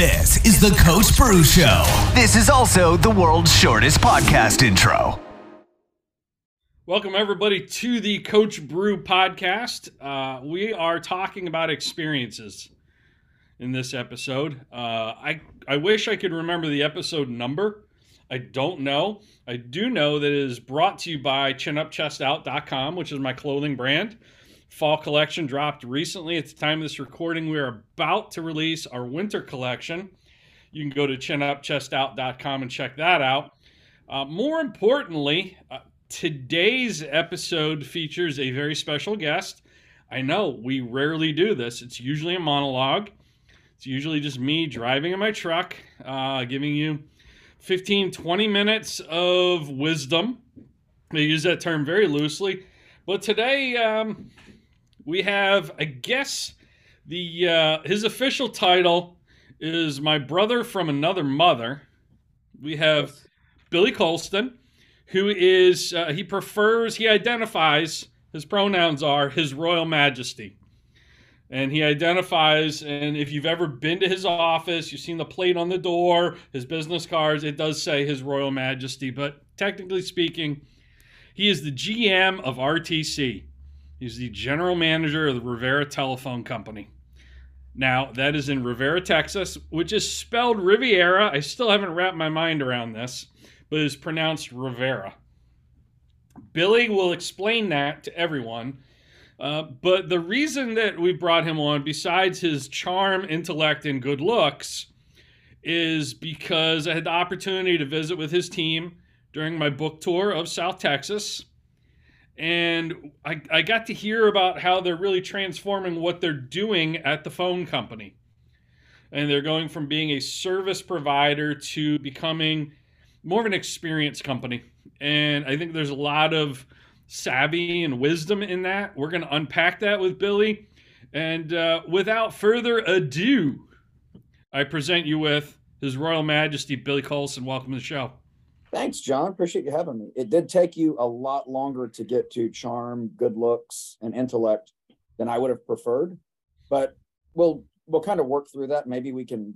This is the Coach Bru Show. This is also the world's shortest podcast intro. Welcome everybody to the Coach Bru podcast. We are talking about experiences in this episode. I wish I could remember the episode number. I don't know. I do know that it is brought to you by chinupchestout.com, which is my clothing brand. Fall collection dropped recently. At the time of this recording, we are about to release our winter collection. You can go to chinupchestout.com and check that out. More importantly, today's episode features a very special guest. I know we rarely do this. It's usually a monologue. It's usually just me driving in my truck, giving you 15, 20 minutes of wisdom. They use that term very loosely. But today, we have, I guess, his official title is My Brother from Another Mother. We have Billy Colston, who is, he identifies, his pronouns are His Royal Majesty. And he identifies, and if you've ever been to his office, you've seen the plate on the door, his business cards, it does say His Royal Majesty. But technically speaking, he is the GM of RTC. He's the general manager of the Riviera Telephone Company. Now, that is in Riviera, Texas, which is spelled Riviera. I still haven't wrapped my mind around this, but it is pronounced Rivera. Billy will explain that to everyone. But the reason that we brought him on, besides his charm, intellect, and good looks, is because I had the opportunity to visit with his team during my book tour of South Texas. And I got to hear about how they're really transforming what they're doing at the phone company. And they're going from being a service provider to becoming more of an experience company. And I think there's a lot of savvy and wisdom in that. We're going to unpack that with Billy. And without further ado, I present you with His Royal Majesty, Billy Colston. Welcome to the show. Thanks, John. Appreciate you having me. It did take you a lot longer to get to charm, good looks, and intellect than I would have preferred, but we'll kind of work through that. Maybe we can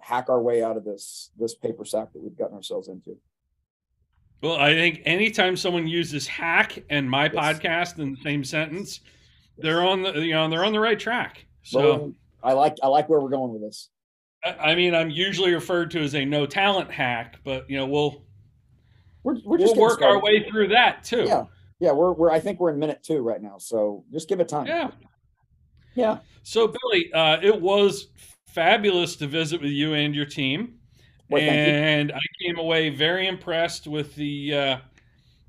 hack our way out of this paper sack that we've gotten ourselves into. Well, I think anytime someone uses hack and my podcast in the same sentence, they're on the they're on the right track. So well, I like where we're going with this. I mean, I'm usually referred to as a no talent hack, but We'll work our way through that too. Yeah. I think we're in minute 2 right now, so just give it time. Yeah. So Billy, it was fabulous to visit with you and your team, and I came away very impressed with the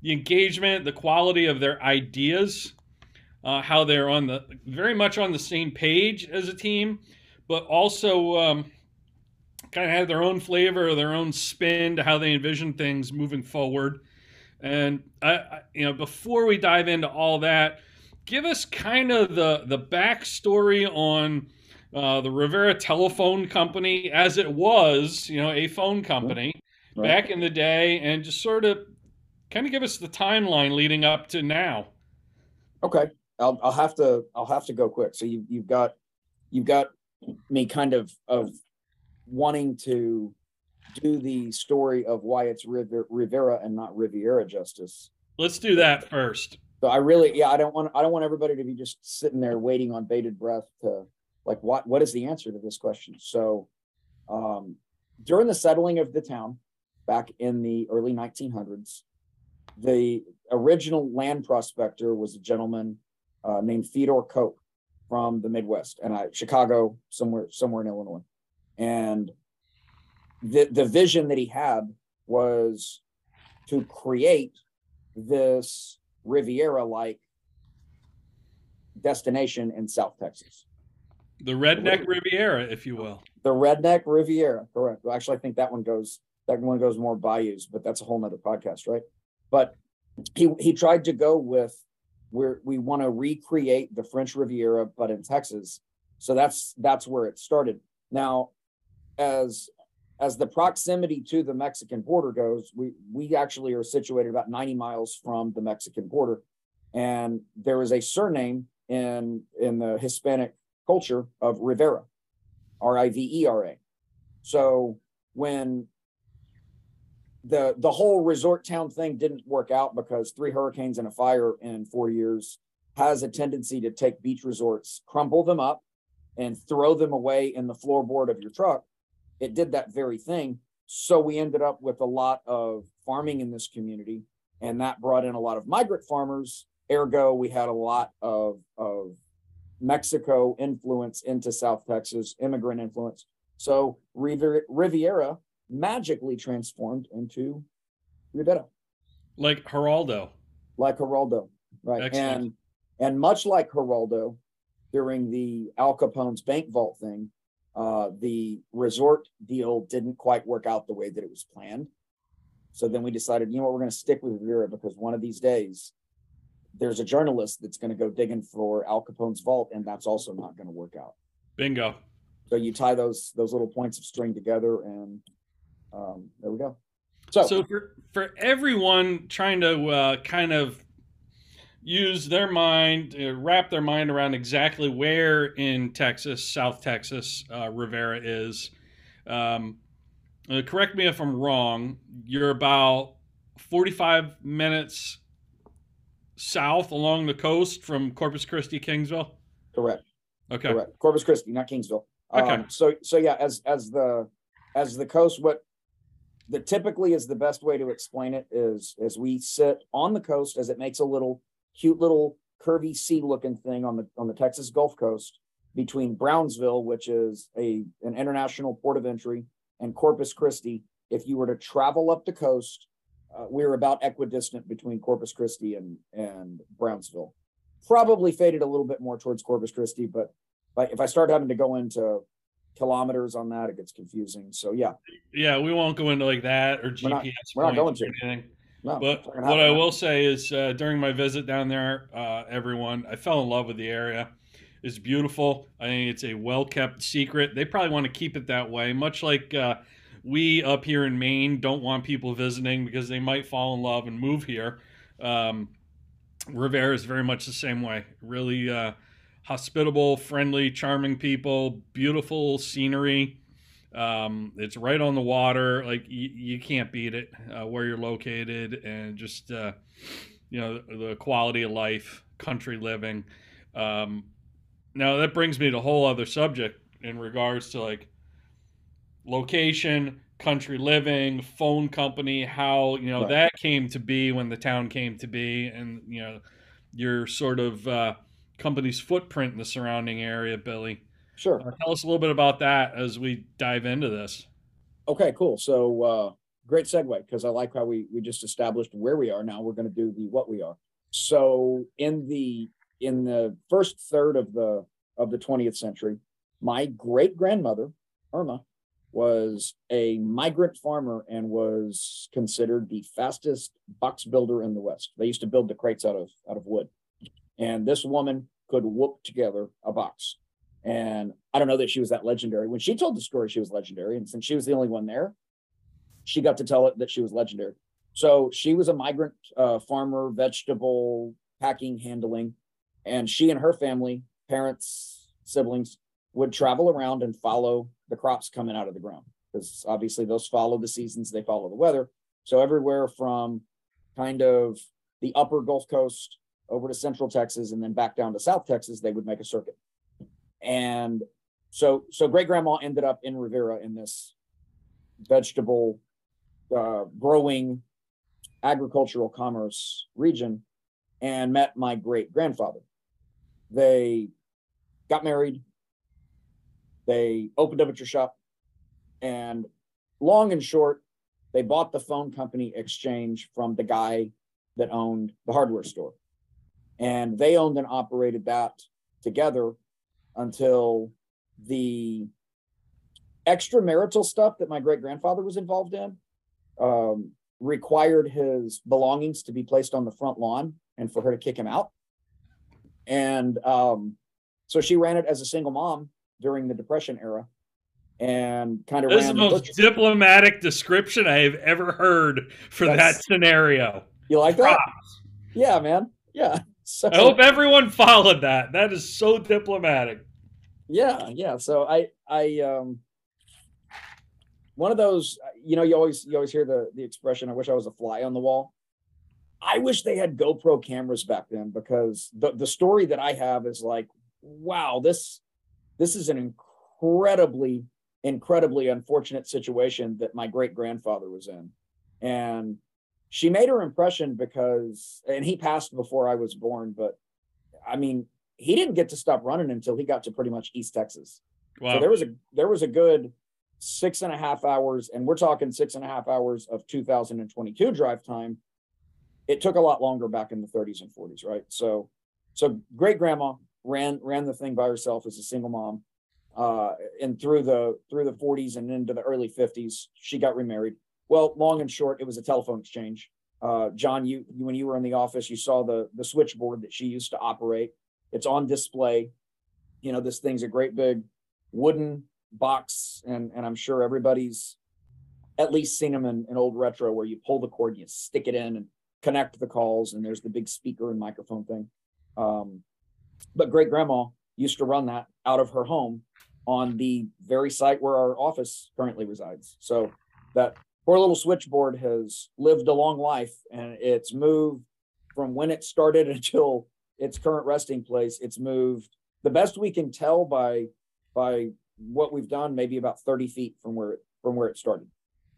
engagement, the quality of their ideas, how they're on the very much on the same page as a team, but also. Kind of had their own flavor, their own spin to how they envision things moving forward. And before we dive into all that, give us kind of the backstory on the Riviera Telephone Company as it was, a phone company back in the day, and just kind of give us the timeline leading up to now. Okay, I'll have to go quick. So you've got me kind of wanting to do the story of why it's Rivera and not Riviera justice. Let's do that first. So I don't want everybody to be just sitting there waiting on bated breath to like, what is the answer to this question? So during the settling of the town back in the early 1900s, the original land prospector was a gentleman named Fedor Koch from the Midwest and Chicago, somewhere in Illinois. And the vision that he had was to create this Riviera-like destination in South Texas. The Redneck Riviera, if you will. The Redneck Riviera, correct. Well, actually, I think that one goes more bayous, but that's a whole nother podcast, right? But he tried to go with we want to recreate the French Riviera, but in Texas. So that's where it started. Now, as the proximity to the Mexican border goes, we actually are situated about 90 miles from the Mexican border, and there is a surname in the Hispanic culture of Rivera, Rivera. So when the whole resort town thing didn't work out because 3 hurricanes and a fire in 4 years has a tendency to take beach resorts, crumple them up, and throw them away in the floorboard of your truck. It did that very thing. So we ended up with a lot of farming in this community, and that brought in a lot of migrant farmers. Ergo, we had a lot of Mexico influence into South Texas, immigrant influence. So Riviera magically transformed into Rivera. Like Geraldo. Right. Excellent. And much like Geraldo, during the Al Capone's bank vault thing, the resort deal didn't quite work out the way that it was planned. So then we decided, you know what, we're going to stick with Rivera, because one of these days there's a journalist that's going to go digging for Al Capone's vault, and that's also not going to work out. Bingo. So you tie those little points of string together, and there we go. So for everyone trying to kind of use their mind, wrap their mind around exactly where in Texas, South Texas, Rivera is. Correct me if I'm wrong. You're about 45 minutes south along the coast from Corpus Christi, Kingsville. Correct. Okay. Correct. Corpus Christi, not Kingsville. Okay. So yeah, as the coast, what the typically is the best way to explain it is as we sit on the coast, as it makes a little cute little curvy sea-looking thing on the Texas Gulf Coast between Brownsville, which is an international port of entry, and Corpus Christi. If you were to travel up the coast, we're about equidistant between Corpus Christi and Brownsville. Probably faded a little bit more towards Corpus Christi, but like if I start having to go into kilometers on that, it gets confusing. So yeah. Yeah, we won't go into like that or GPS. We're not going to. Anything. No, but what I will say is during my visit down there, everyone, I fell in love with the area. It's beautiful. I think it's a well-kept secret. They probably want to keep it that way, much like we up here in Maine don't want people visiting because they might fall in love and move here. Rivera is very much the same way. Really hospitable, friendly, charming people, beautiful scenery. It's right on the water. Like you can't beat it where you're located, and just, you know, the quality of life, country living. Now that brings me to a whole other subject in regards to like location, country living, phone company, how, you know, right. That came to be when the town came to be, and, you know, your sort of, company's footprint in the surrounding area, Billy. Sure. Tell us a little bit about that as we dive into this. Okay, cool. So great segue, because I like how we just established where we are. Now we're going to do the what we are. So in the first third of the 20th century, my great-grandmother, Irma, was a migrant farmer and was considered the fastest box builder in the West. They used to build the crates out of wood. And this woman could whoop together a box. And I don't know that she was that legendary. When she told the story, she was legendary. And since she was the only one there, she got to tell it that she was legendary. So she was a migrant farmer, vegetable, packing, handling. And she and her family, parents, siblings, would travel around and follow the crops coming out of the ground. Because obviously those follow the seasons, they follow the weather. So everywhere from kind of the upper Gulf Coast over to central Texas and then back down to South Texas, they would make a circuit. And so great grandma ended up in Rivera in this vegetable growing agricultural commerce region, and met my great grandfather. They got married. They opened up a butcher shop, and long and short, they bought the phone company exchange from the guy that owned the hardware store, and they owned and operated that together until the extramarital stuff that my great-grandfather was involved in required his belongings to be placed on the front lawn and for her to kick him out. And so she ran it as a single mom during the Depression era, and kind of ran. This is the most diplomatic description I have ever heard for that scenario. You like that? Yeah, man. Yeah. So, I hope everyone followed that. That is so diplomatic. Yeah. So I one of those, you know, you always hear the expression, I wish I was a fly on the wall. I wish they had GoPro cameras back then, because the story that I have is like, wow, this is an incredibly unfortunate situation that my great grandfather was in. And she made her impression because, and he passed before I was born, but I mean, he didn't get to stop running until he got to pretty much East Texas. Wow. So there was a good 6.5 hours, and we're talking 6.5 hours of 2022 drive time. It took a lot longer back in the 30s and 40s, right? So great grandma ran the thing by herself as a single mom, and through the 40s and into the early 50s, she got remarried. Well, long and short, it was a telephone exchange. John, you when you were in the office, you saw the switchboard that she used to operate. It's on display. You know, this thing's a great big wooden box, and I'm sure everybody's at least seen them in old retro, where you pull the cord and you stick it in and connect the calls, and there's the big speaker and microphone thing. But great grandma used to run that out of her home on the very site where our office currently resides. So that poor little switchboard has lived a long life, and it's moved from when it started until its current resting place. It's moved, the best we can tell by what we've done, maybe about 30 feet from where it started.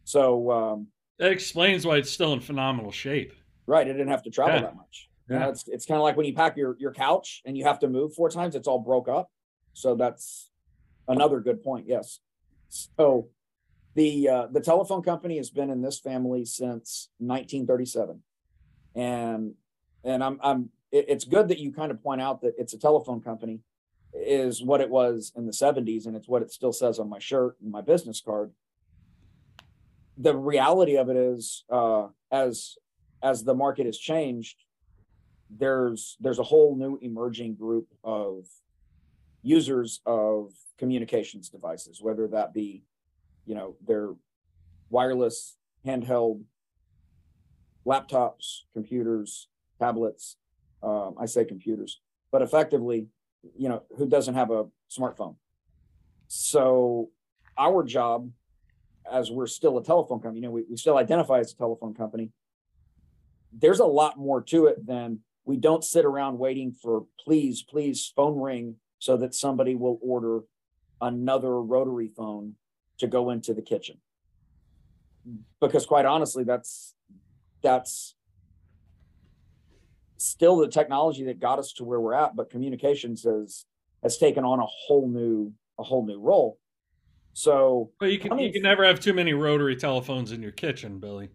So that explains why it's still in phenomenal shape. Right, it didn't have to travel that much. Yeah. You know, it's kind of like when you pack your couch and you have to move 4 times, it's all broke up. So that's another good point. Yes. So the telephone company has been in this family since 1937, and it's good that you kind of point out that it's a telephone company, is what it was in the 70s, and it's what it still says on my shirt and my business card. The reality of it is, as the market has changed, there's a whole new emerging group of users of communications devices, whether that be, you know, their wireless, handheld, laptops, computers, tablets. I say computers, but effectively, you know, who doesn't have a smartphone? So our job, as we're still a telephone company, you know, we still identify as a telephone company. There's a lot more to it than we don't sit around waiting for please phone ring so that somebody will order another rotary phone to go into the kitchen. Because quite honestly, that's still the technology that got us to where we're at, but communications has taken on a whole new role. So well, you can never have too many rotary telephones in your kitchen, Billy.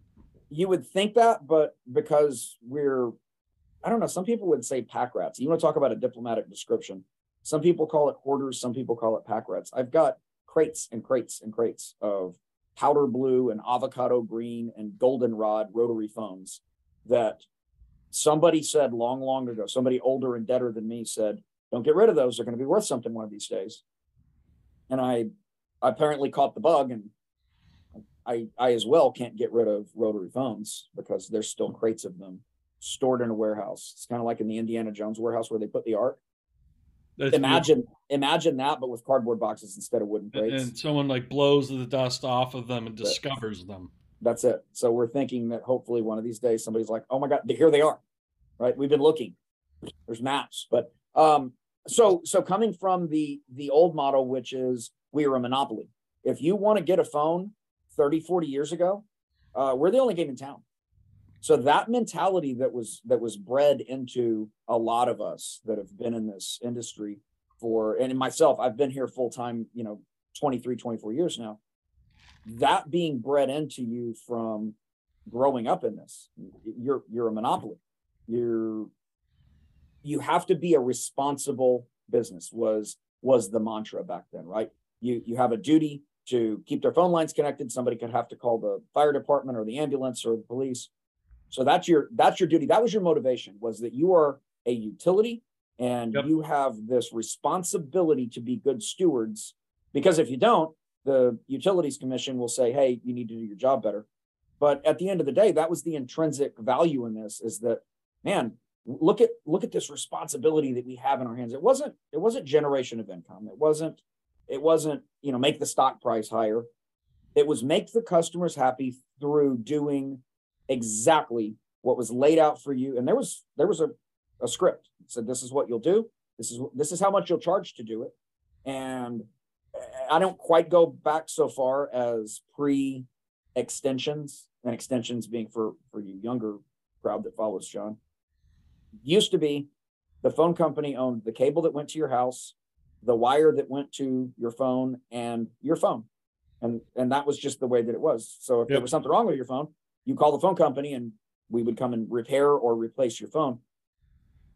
You would think that, but because I don't know, some people would say pack rats. You want to talk about a diplomatic description. Some people call it hoarders. Some people call it pack rats. I've got crates and crates and crates of powder blue and avocado green and goldenrod rotary phones that somebody said long ago, somebody older and deader than me said, don't get rid of those. They're going to be worth something one of these days. And I apparently caught the bug, and I as well can't get rid of rotary phones because there's still crates of them stored in a warehouse. It's kind of like in the Indiana Jones warehouse where they put the Ark. Imagine that, but with cardboard boxes instead of wooden crates. And someone like blows the dust off of them and discovers them. That's it. So we're thinking that hopefully one of these days somebody's like, oh my God, here they are, right? We've been looking. There's maps, but so coming from the old model, which is we are a monopoly. If you want to get a phone 30, 40 years ago, we're the only game in town. So that mentality that was bred into a lot of us that have been in this industry and myself, I've been here full time, you know, 23, 24 years now. That being bred into you from growing up in this, you're a monopoly. You have to be a responsible business was the mantra back then, right? You have a duty to keep their phone lines connected. Somebody could have to call the fire department or the ambulance or the police. So that's your duty. That was your motivation, was that you are a utility and yep. You have this responsibility to be good stewards, because if you don't, the Utilities Commission will say, hey, you need to do your job better. But at the end of the day, that was the intrinsic value in this, is that, man, look at this responsibility that we have in our hands. It wasn't generation of income. It wasn't, you know, make the stock price higher. It was make the customers happy through doing exactly what was laid out for you. And there was a script. It said, this is what you'll do. This is how much you'll charge to do it. And I don't quite go back so far as pre-extensions, and extensions being for you younger crowd that follows Sean. Used to be the phone company owned the cable that went to your house, the wire that went to your phone, and your phone. And that was just the way that it was. So if there was something wrong with your phone, you call the phone company and we would come and repair or replace your phone.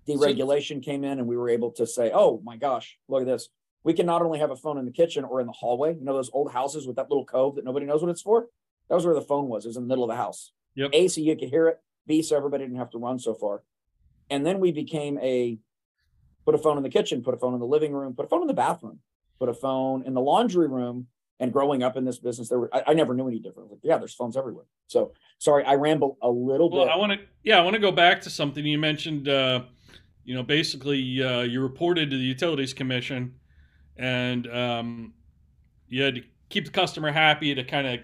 Deregulation came in and we were able to say, oh my gosh, look at this. We can not only have a phone in the kitchen or in the hallway, you know, those old houses with that little cove that nobody knows what it's for. That was where the phone was. It was in the middle of the house. Yep. A, so you could hear it. B, so everybody didn't have to run so far. And then we became put a phone in the kitchen, put a phone in the living room, put a phone in the bathroom, put a phone in the laundry room. And growing up in this business, I never knew any different. Like, yeah, there's phones everywhere. So sorry, I ramble a little bit. I want to go back to something you mentioned. Basically, you reported to the Utilities Commission, and you had to keep the customer happy to kind of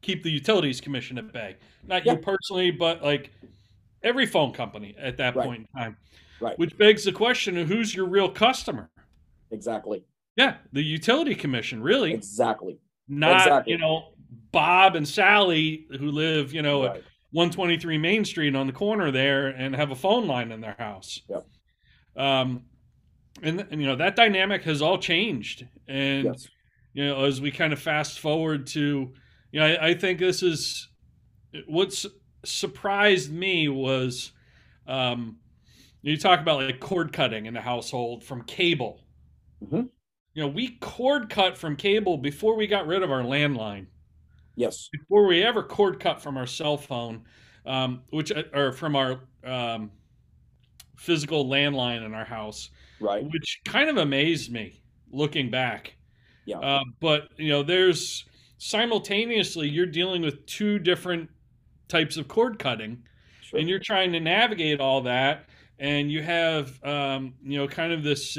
keep the Utilities Commission at bay. Not you personally, but like every phone company at that point in time. Right. Which begs the question of who's your real customer? Exactly. Yeah, the Utility Commission, really. Exactly. Not, you know, Bob and Sally who live, you know, at 123 Main Street on the corner there and have a phone line in their house. Yeah. And you know, that dynamic has all changed. And, you know, as we kind of fast forward to, you know, I think this is what's surprised me was you talk about like cord cutting in the household from cable. Mm-hmm. You know, we cord cut from cable before we got rid of our landline. Yes. Before we ever cord cut from our cell phone, or from our physical landline in our house. Right. Which kind of amazed me looking back. Yeah. But, you know, there's simultaneously you're dealing with two different types of cord cutting. Sure. And you're trying to navigate all that. And you have, you know, kind of this...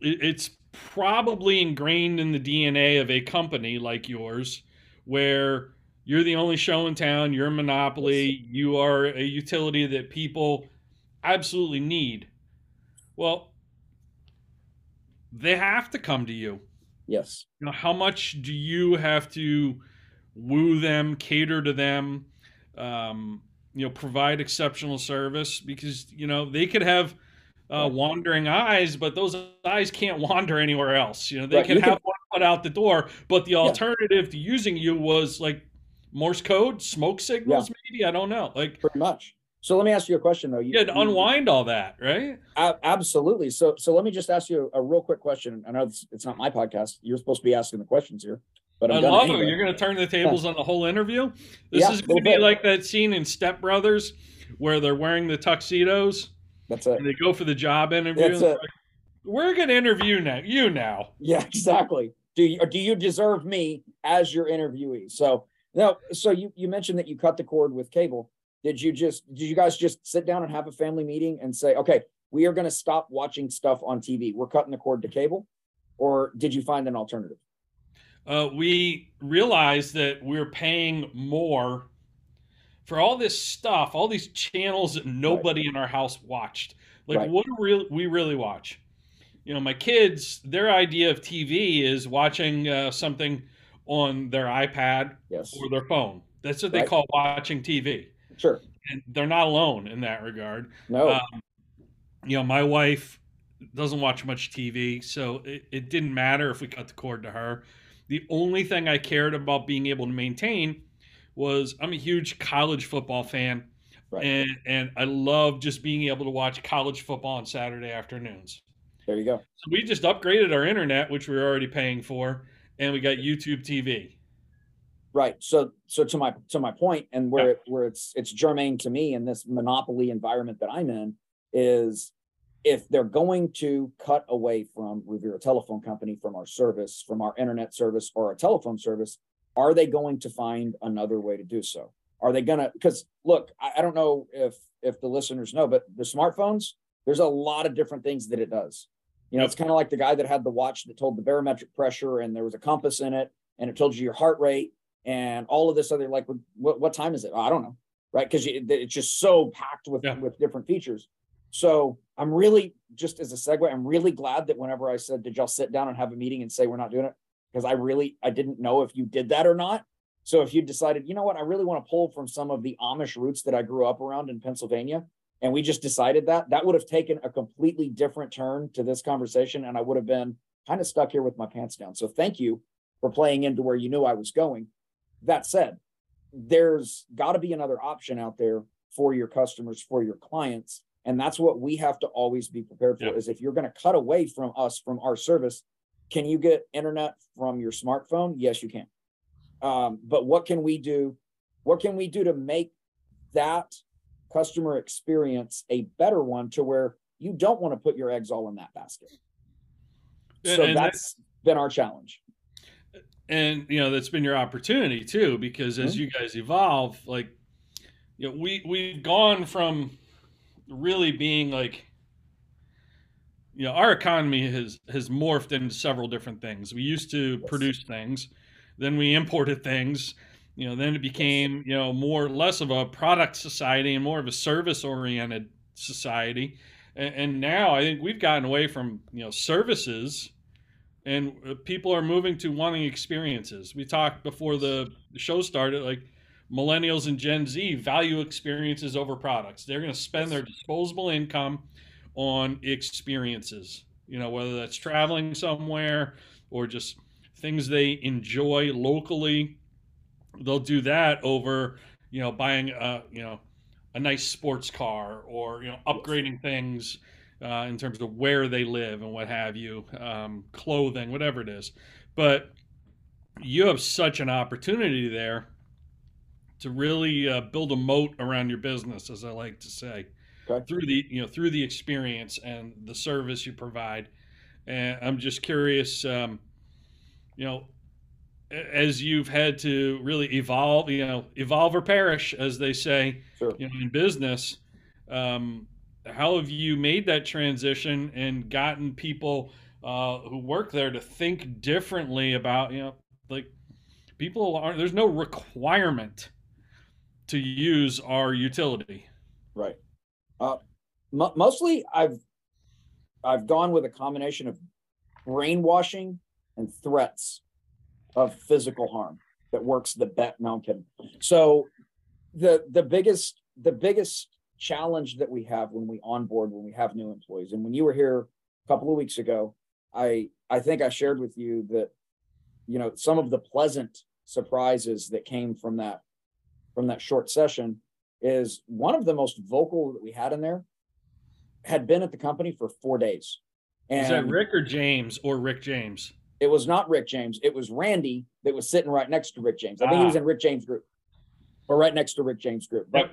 It's probably ingrained in the DNA of a company like yours where you're the only show in town, you're a monopoly, you are a utility that people absolutely need. Well, they have to come to you. Yes. You know, how much do you have to woo them, cater to them, you know, provide exceptional service? Because, you know, they could have... wandering eyes, but those eyes can't wander anywhere else. You know, they can have one foot out the door, but the alternative to using you was like Morse code, smoke signals, maybe. I don't know. Like pretty much. So let me ask you a question though. You had to unwind all that, right? Absolutely. So let me just ask you a real quick question. I know it's not my podcast. You're supposed to be asking the questions here, but I love it. You're going to turn the tables on the whole interview. This is going to be like that scene in Step Brothers where they're wearing the tuxedos. That's it. And they go for the job interview. Like, we're going to interview you now. Yeah, exactly. Do you deserve me as your interviewee? So now, so you mentioned that you cut the cord with cable. Did you guys just sit down and have a family meeting and say, okay, we are going to stop watching stuff on TV. We're cutting the cord to cable, or did you find an alternative? We realized that we're paying more for all this stuff, all these channels that nobody in our house watched. Like what do we really watch? You know, my kids, their idea of TV is watching something on their iPad or their phone. That's what they call watching TV. Sure. And they're not alone in that regard. No. You know, my wife doesn't watch much TV, so it didn't matter if we cut the cord to her. The only thing I cared about being able to maintain was I'm a huge college football fan, and I love just being able to watch college football on Saturday afternoons. There you go. So we just upgraded our internet, which we were already paying for, and we got YouTube TV. Right. So to my point, and where it's germane to me in this monopoly environment that I'm in is if they're going to cut away from Riviera Telephone Company, from our service, from our internet service or our telephone service, are they going to find another way to do so? Are they going to, because look, I don't know if the listeners know, but the smartphones, there's a lot of different things that it does. You know, it's kind of like the guy that had the watch that told the barometric pressure, and there was a compass in it, and it told you your heart rate and all of this other, like, what time is it? Oh, I don't know, right? Because it's just so packed with different features. So I'm really, just as a segue, I'm really glad that whenever I said, did y'all sit down and have a meeting and say, we're not doing it? Because I didn't know if you did that or not. So if you decided, you know what, I really want to pull from some of the Amish roots that I grew up around in Pennsylvania, and we just decided that would have taken a completely different turn to this conversation. And I would have been kind of stuck here with my pants down. So thank you for playing into where you knew I was going. That said, there's got to be another option out there for your customers, for your clients. And that's what we have to always be prepared for, is if you're going to cut away from us, from our service, can you get internet from your smartphone? Yes, you can. But what can we do? What can we do to make that customer experience a better one, to where you don't want to put your eggs all in that basket? So and that's been our challenge. And, you know, that's been your opportunity too, because as you guys evolve, like, you know, we've gone from really being like, you know, our economy has morphed into several different things. We used to produce things, then we imported things, you know, then it became, you know, less of a product society and more of a service oriented society. And now I think we've gotten away from, you know, services, and people are moving to wanting experiences. We talked before the show started, like millennials and Gen Z value experiences over products. They're going to spend their disposable income on experiences, you know, whether that's traveling somewhere or just things they enjoy locally. They'll do that over, you know, buying a nice sports car, or, you know, upgrading things. In terms of where they live and what have you, clothing, whatever it is. But you have such an opportunity there to really build a moat around your business, as I like to say, through the experience and the service you provide. And I'm just curious, you know, as you've had to really evolve, you know, evolve or perish, as they say, you know, in business, how have you made that transition and gotten people who work there to think differently about, you know, like, there's no requirement to use our utility. Right. Mostly I've gone with a combination of brainwashing and threats of physical harm that works the best. No, I'm kidding. So the biggest challenge that we have when we onboard, when we have new employees. And when you were here a couple of weeks ago, I think I shared with you that, you know, some of the pleasant surprises that came from that short session is one of the most vocal that we had in there had been at the company for 4 days. And is that Rick or James or Rick James? It was not Rick James. It was Randy that was sitting right next to Rick James. I think he was in Rick James' group, or right next to Rick James' group. But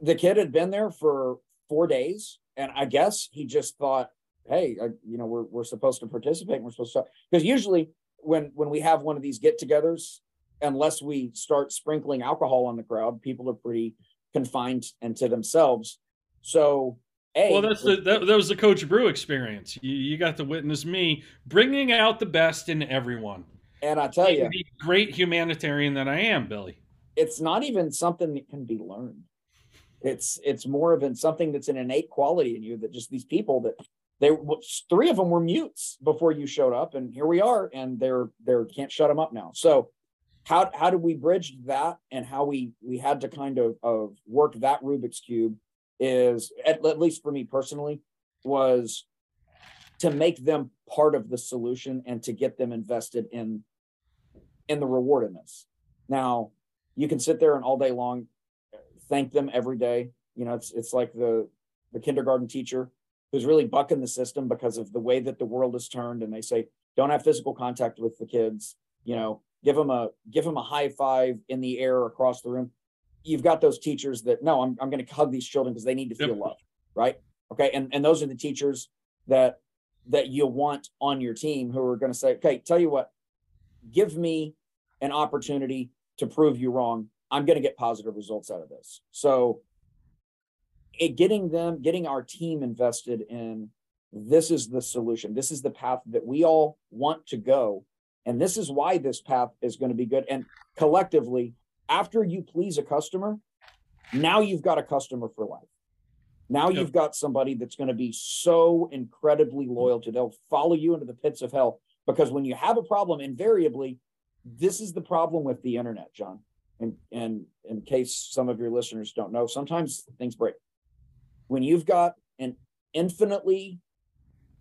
the kid had been there for 4 days, and I guess he just thought, hey, you know, we're supposed to participate. And we're supposed to, because usually when we have one of these get-togethers, unless we start sprinkling alcohol on the crowd, people are pretty confined and to themselves. So, well, that was the Coach Bru experience. You got to witness me bringing out the best in everyone. And I tell you, the great humanitarian that I am, Billy, it's not even something that can be learned. It's more of something that's an innate quality in you, that just these people that three of them were mutes before you showed up, and here we are, and they can't shut them up now. So how did we bridge that, and how we had to kind of work that Rubik's Cube is, at least for me personally, was to make them part of the solution and to get them invested in the reward in this. Now you can sit there and all day long thank them every day. You know, it's like the kindergarten teacher who's really bucking the system because of the way that the world is turned. And they say, don't have physical contact with the kids, you know, give them a high five in the air across the room. You've got those teachers that, no, I'm going to hug these children because they need to feel love. Right. Okay. And those are the teachers that you want on your team, who are going to say, okay, tell you what, give me an opportunity to prove you wrong. I'm going to get positive results out of this. So getting our team invested in This is the solution. This is the path that we all want to go. And this is why this path is going to be good. And collectively, after you please a customer, now you've got a customer for life. Now you've got somebody that's going to be so incredibly loyal to, they'll follow you into the pits of hell. Because when you have a problem, invariably, this is the problem with the internet, John. And in case some of your listeners don't know, sometimes things break. When you've got an infinitely,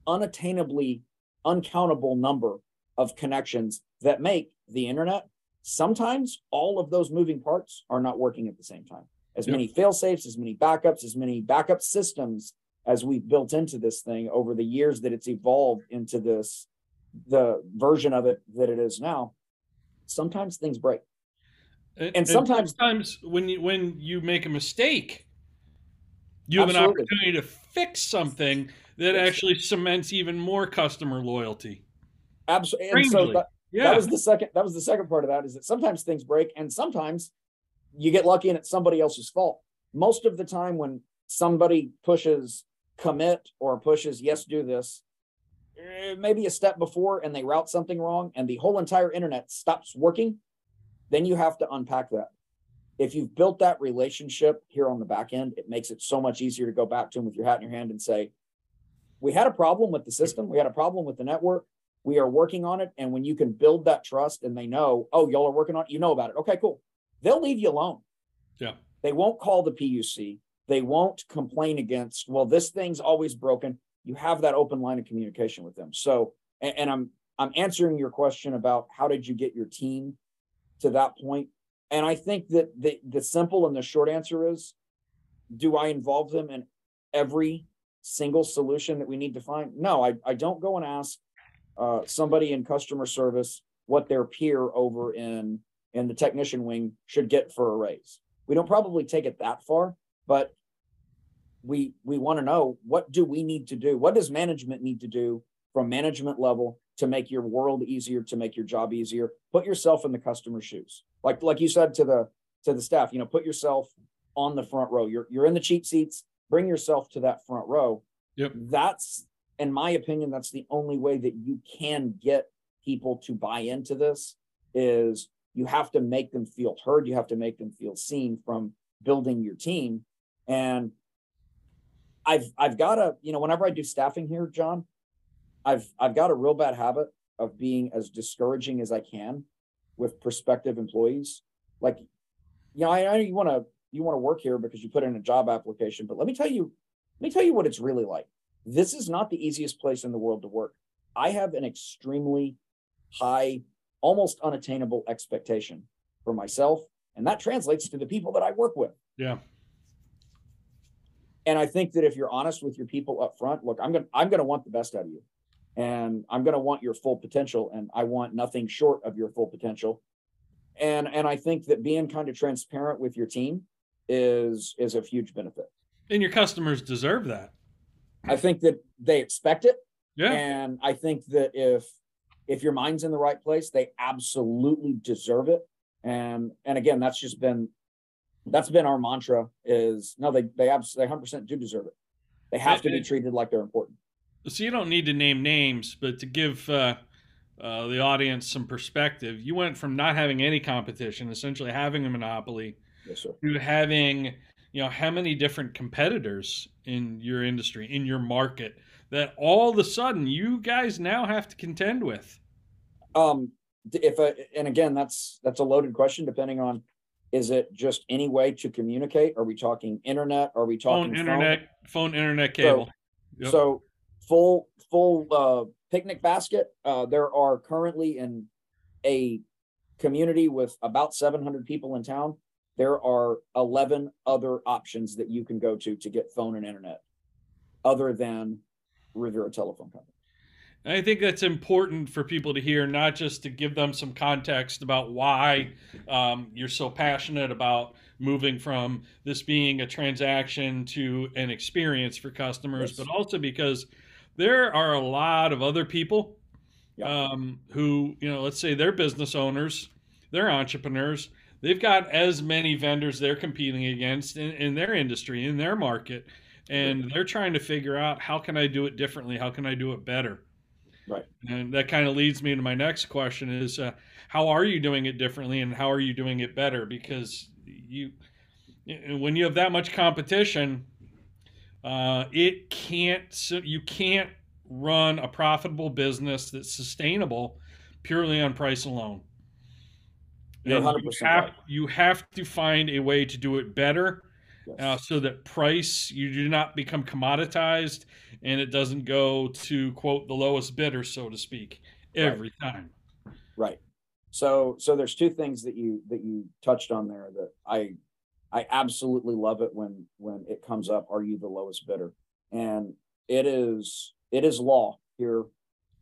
unattainably, uncountable number of connections that make the internet, sometimes all of those moving parts are not working at the same time. As many fail-safes, as many backups, as many backup systems as we've built into this thing over the years that it's evolved into this, the version of it that it is now, sometimes things break. And sometimes when you make a mistake, you have an opportunity to fix something that actually cements even more customer loyalty. Absolutely. And so that was the second part of that, is that sometimes things break and sometimes you get lucky and it's somebody else's fault. Most of the time when somebody pushes commit or pushes, yes, do this, maybe a step before, and they route something wrong and the whole entire internet stops working, then you have to unpack that. If you've built that relationship here on the back end, it makes it so much easier to go back to them with your hat in your hand and say, we had a problem with the system. We had a problem with the network. We are working on it. And when you can build that trust and they know, oh, y'all are working on it, you know about it. Okay, cool. They'll leave you alone. Yeah. They won't call the PUC. They won't complain against, well, this thing's always broken. You have that open line of communication with them. So, and I'm answering your question about how did you get your team to that point? And I think that the simple and the short answer is, do I involve them in every single solution that we need to find? No, I don't go and ask somebody in customer service what their peer over in the technician wing should get for a raise. We don't probably take it that far, but we want to know, what do we need to do? What does management need to do from management level to make your world easier, to make your job easier? Put yourself in the customer's shoes. Like you said to the staff, you know, put yourself on the front row. You're in the cheap seats, bring yourself to that front row. Yep. That's, in my opinion, that's the only way that you can get people to buy into this, is you have to make them feel heard. You have to make them feel seen from building your team. And I've got a, you know, whenever I do staffing here, John, I've got a real bad habit of being as discouraging as I can with prospective employees. Like, you know, I know you want to work here because you put in a job application, but let me tell you what it's really like. This is not the easiest place in the world to work. I have an extremely high, almost unattainable expectation for myself, and that translates to the people that I work with. Yeah. And I think that if you're honest with your people up front, look, I'm going to want the best out of you, and I'm going to want your full potential, and I want nothing short of your full potential. And I think that being kind of transparent with your team is a huge benefit. And your customers deserve that. I think that they expect it. Yeah. And I think that if your mind's in the right place, they absolutely deserve it. And again, that's been our mantra, is no, they absolutely 100% do deserve it. They have to be treated like they're important. So you don't need to name names, but to give the audience some perspective, you went from not having any competition, essentially having a monopoly, to having, you know, how many different competitors in your industry, in your market, that all of a sudden you guys now have to contend with? And again, that's a loaded question, depending on, is it just any way to communicate? Are we talking internet? Are we talking phone, internet, cable? So full picnic basket. There are currently, in a community with about 700 people in town, there are 11 other options that you can go to get phone and internet other than Riviera Telephone Company. I think that's important for people to hear, not just to give them some context about why you're so passionate about moving from this being a transaction to an experience for customers, but also because there are a lot of other people who, you know, let's say they're business owners, they're entrepreneurs, they've got as many vendors they're competing against in their industry, in their market, and they're trying to figure out, how can I do it differently? How can I do it better? Right. And that kind of leads me to my next question is, how are you doing it differently and how are you doing it better? Because when you have that much competition, you can't run a profitable business that's sustainable purely on price alone. You're 100% right. You have to find a way to do it better. Yes. So that price, you do not become commoditized and it doesn't go to, quote, the lowest bidder, so to speak, every time. Right. So there's two things that you touched on there that I absolutely love it when it comes up. Are you the lowest bidder? And it is law here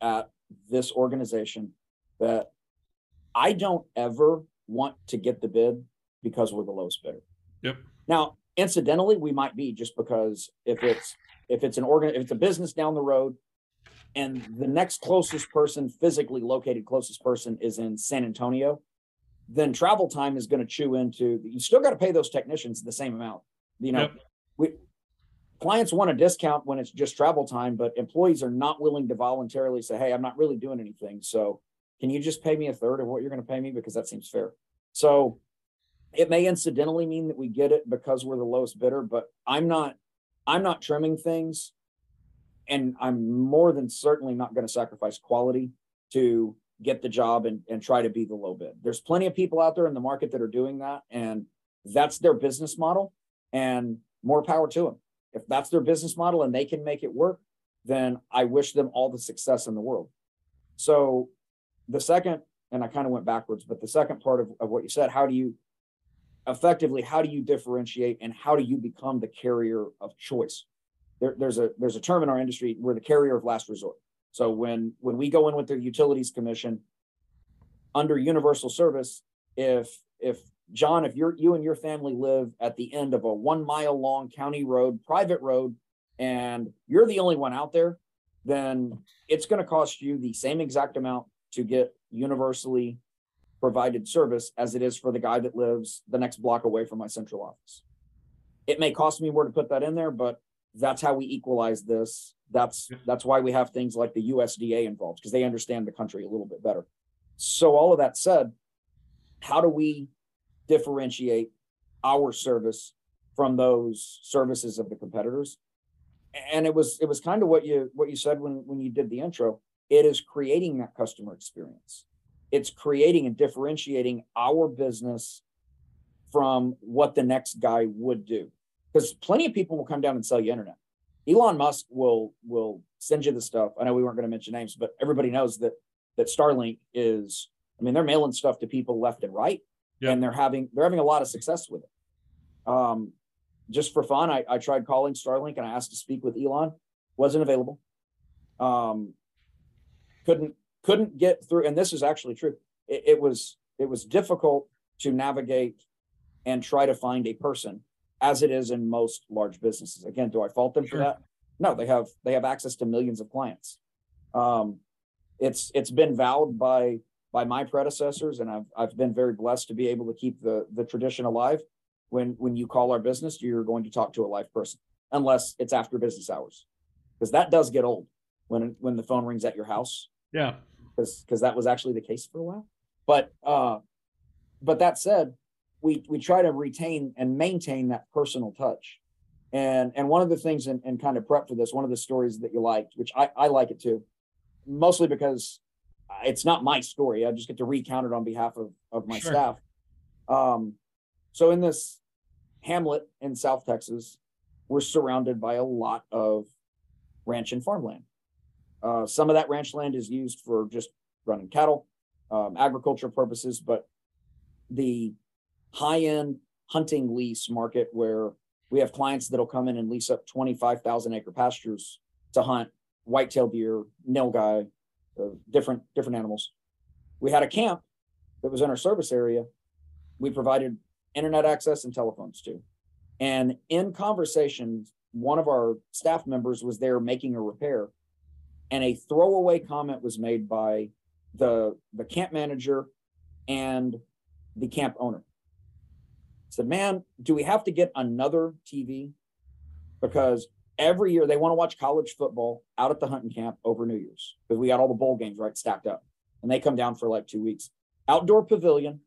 at this organization that I don't ever want to get the bid because we're the lowest bidder. Yep. Now, incidentally, we might be, just because if it's a business down the road and the next closest person, physically located closest person, is in San Antonio, then travel time is going to chew into, you still got to pay those technicians the same amount. You know, clients want a discount when it's just travel time, but employees are not willing to voluntarily say, hey, I'm not really doing anything, so can you just pay me a third of what you're going to pay me, because that seems fair. So it may incidentally mean that we get it because we're the lowest bidder, but I'm not trimming things, and I'm more than certainly not going to sacrifice quality to get the job and try to be the low bid. There's plenty of people out there in the market that are doing that, and that's their business model, and more power to them. If that's their business model and they can make it work, then I wish them all the success in the world. So the second, and I kind of went backwards, but the second part of what you said, how do you differentiate, and how do you become the carrier of choice? There's a term in our industry, we're the carrier of last resort. So when we go in with the Utilities Commission under universal service, if John, if you and your family live at the end of a 1 mile long county road, private road, and you're the only one out there, then it's going to cost you the same exact amount to get universally provided service as it is for the guy that lives the next block away from my central office. It may cost me more to put that in there, but that's how we equalize this. That's why we have things like the USDA involved, because they understand the country a little bit better. So all of that said, how do we differentiate our service from those services of the competitors? And it was kind of what you said when you did the intro. It is creating that customer experience. It's creating and differentiating our business from what the next guy would do. Because plenty of people will come down and sell you internet. Elon Musk will send you the stuff. I know we weren't going to mention names, but everybody knows that Starlink is, I mean, they're mailing stuff to people left and right. Yep. And they're having a lot of success with it. Just for fun, I tried calling Starlink and I asked to speak with Elon. Wasn't available. Couldn't get through, and this is actually true. It was difficult to navigate and try to find a person, as it is in most large businesses. Again, do I fault them for that? No, they have access to millions of clients. It's been vowed by my predecessors, and I've been very blessed to be able to keep the tradition alive. When you call our business, you're going to talk to a live person, unless it's after business hours, because that does get old when the phone rings at your house. Yeah, because that was actually the case for a while. But that said, we try to retain and maintain that personal touch. And one of the things, and kind of prep for this, one of the stories that you liked, which I like it too, mostly because it's not my story. I just get to recount it on behalf of my staff. So in this hamlet in South Texas, we're surrounded by a lot of ranch and farmland. Some of that ranch land is used for just running cattle, agriculture purposes, but the high-end hunting lease market, where we have clients that'll come in and lease up 25,000 acre pastures to hunt white-tailed deer, nilgai, different animals. We had a camp that was in our service area. We provided internet access and telephones to. And in conversations, one of our staff members was there making a repair, and a throwaway comment was made by the camp manager and the camp owner. I said, man, do we have to get another TV? because every year they want to watch college football out at the hunting camp over New Year's because we got all the bowl games right stacked up, and they come down for like 2 weeks. Outdoor pavilion,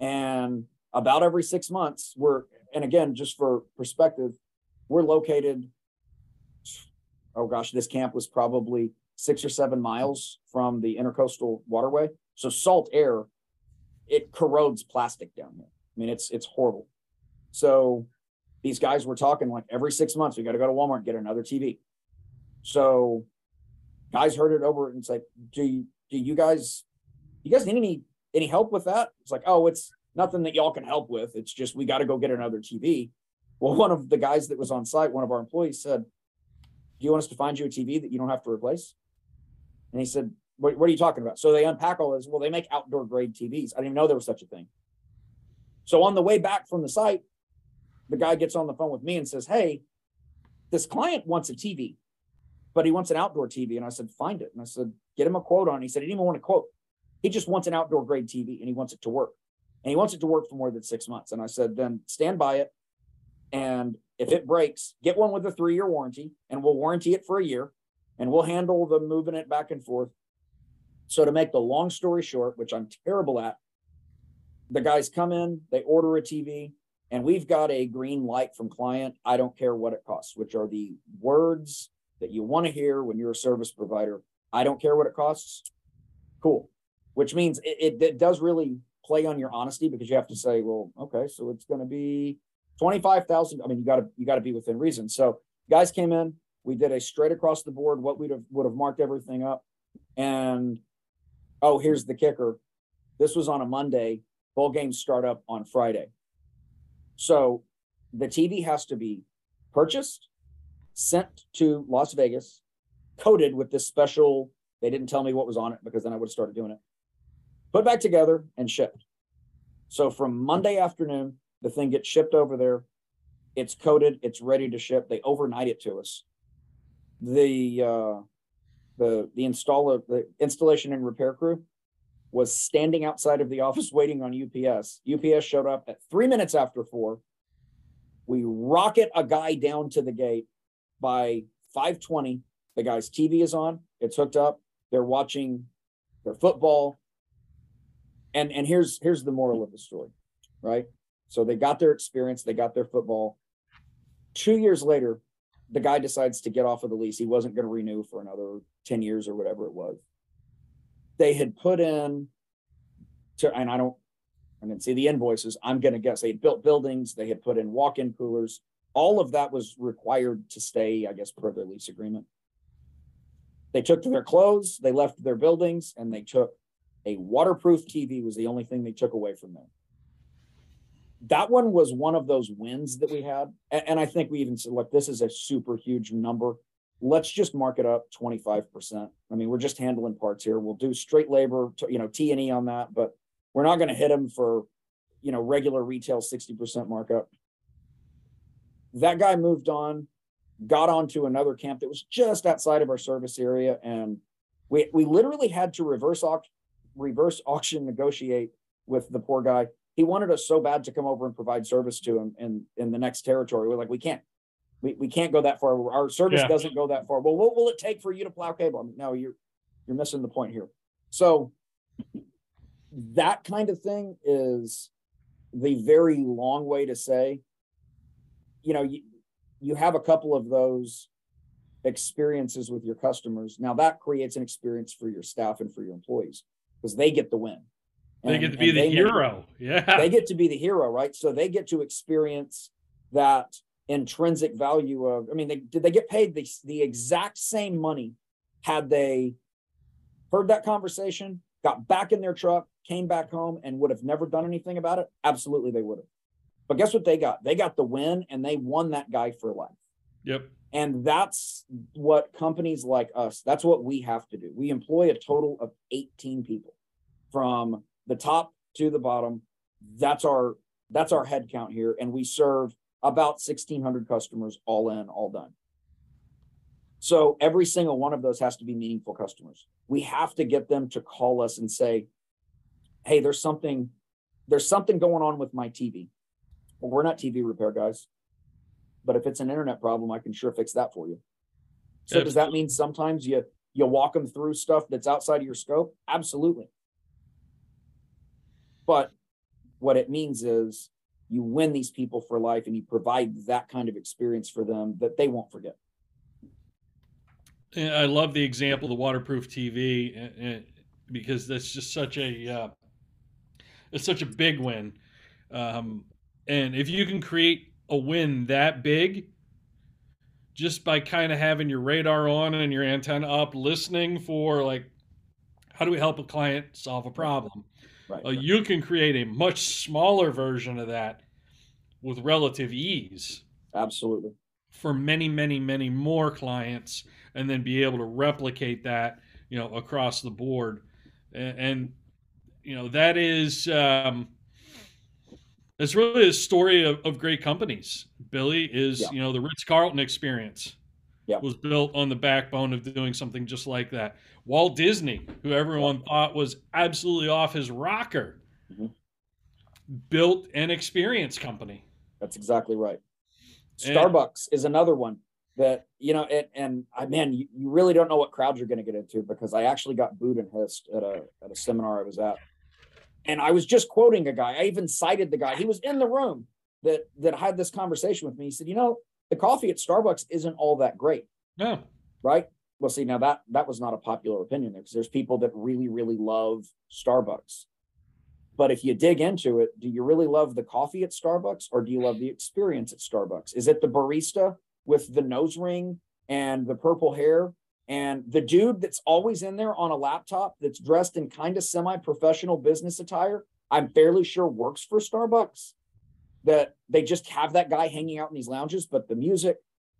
and about every 6 months we're, and again, just for perspective, we're located, oh gosh, this camp was probably 6 or 7 miles from the intercoastal waterway. So salt air, it corrodes plastic down here. I mean, it's horrible. So these guys were talking like every 6 months, we got to go to Walmart and get another TV. So guys heard it over and it's like, do you guys need any help with that? It's like, oh, it's nothing that y'all can help with. It's just, we got to go get another TV. Well, one of the guys that was on site, one of our employees said, do you want us to find you a TV that you don't have to replace? And he said, what are you talking about? So they unpack all this. Well, they make outdoor grade TVs. I didn't even know there was such a thing. So on the way back from the site, the guy gets on the phone with me and says, hey, this client wants a TV, but he wants an outdoor TV. And I said, find it. And I said, get him a quote on it. He said, he didn't even want a quote. He just wants an outdoor grade TV and he wants it to work. And he wants it to work for more than 6 months. And I said, then stand by it. And if it breaks, get one with a 3-year warranty and we'll warranty it for a year and we'll handle the moving it back and forth. So to make the long story short, which I'm terrible at, the guys come in, they order a TV, and we've got a green light from client. I don't care what it costs, which are the words that you want to hear when you're a service provider. I don't care what it costs. Cool. Which means it does really play on your honesty, because you have to say, well, okay, so it's going to be $25,000. I mean, you got to be within reason. So guys came in, we did a straight across the board, what would have marked everything up. And, oh, here's the kicker. This was on a Monday. Bowl games start up on Friday. So the TV has to be purchased, sent to Las Vegas, coated with this special, they didn't tell me what was on it because then I would have started doing it, put back together and shipped. So from Monday afternoon, the thing gets shipped over there. It's coated. It's ready to ship. They overnight it to us. The installation and repair crew was standing outside of the office waiting on UPS. UPS showed up at 3 minutes after 4. We rocket a guy down to the gate. By 5:20, the guy's TV is on. It's hooked up. They're watching their football. And here's the moral of the story, right? So they got their experience. They got their football. 2 years later, the guy decides to get off of the lease. He wasn't going to renew for another 10 years or whatever it was. They had put in, I didn't see the invoices. I'm going to guess they had built buildings. They had put in walk-in coolers. All of that was required to stay, I guess, per their lease agreement. They took to their clothes. They left their buildings, and they took a waterproof TV was the only thing they took away from them. That one was one of those wins that we had. And I think we even said, look, this is a super huge number. Let's just mark it up 25%. I mean, we're just handling parts here. We'll do straight labor, T&E on that, but we're not going to hit them for, regular retail 60% markup. That guy moved on, got onto another camp that was just outside of our service area. And we literally had to reverse auction negotiate with the poor guy. He wanted us so bad to come over and provide service to him in the next territory. We're like, we can't go that far. Our service doesn't go that far. Well, what will it take for you to plow cable? I mean, no, you're missing the point here. So that kind of thing is the very long way to say, you have a couple of those experiences with your customers. Now that creates an experience for your staff and for your employees because they get the win. They get to be the hero. Yeah. They get to be the hero, right? So they get to experience that intrinsic value of, I mean, did they get paid the exact same money had they heard that conversation, got back in their truck, came back home, and would have never done anything about it? Absolutely, they would have. But guess what they got? They got the win, and they won that guy for life. Yep. And that's what companies like us, that's what we have to do. We employ a total of 18 people from the top to the bottom. That's our head count here. And we serve about 1,600 customers all in, all done. So every single one of those has to be meaningful customers. We have to get them to call us and say, hey, there's something going on with my TV. Well, we're not TV repair guys. But if it's an internet problem, I can sure fix that for you. So Absolutely. Does that mean sometimes you walk them through stuff that's outside of your scope? Absolutely. But what it means is you win these people for life and you provide that kind of experience for them that they won't forget. And I love the example, the waterproof TV, because that's just such it's such a big win. And if you can create a win that big, just by kind of having your radar on and your antenna up, listening for like, how do we help a client solve a problem? Right. You can create a much smaller version of that with relative ease. Absolutely. For many, many, many more clients, and then be able to replicate that, across the board. And that is, that's really a story of great companies. Billy is, the Ritz-Carlton experience was built on the backbone of doing something just like that. Walt Disney, who everyone thought was absolutely off his rocker, built an experience company. That's exactly right. Starbucks is another one that, you really don't know what crowds you're going to get into, because I actually got booed and hissed at a seminar I was at. And I was just quoting a guy. I even cited the guy. He was in the room that had this conversation with me. He said, the coffee at Starbucks isn't all that great. No. Right? Well, see, now that was not a popular opinion there, because there's people that really, really love Starbucks. But if you dig into it, do you really love the coffee at Starbucks, or do you love the experience at Starbucks? Is it the barista with the nose ring and the purple hair and the dude that's always in there on a laptop that's dressed in kind of semi-professional business attire? I'm fairly sure works for Starbucks, that they just have that guy hanging out in these lounges. But the music,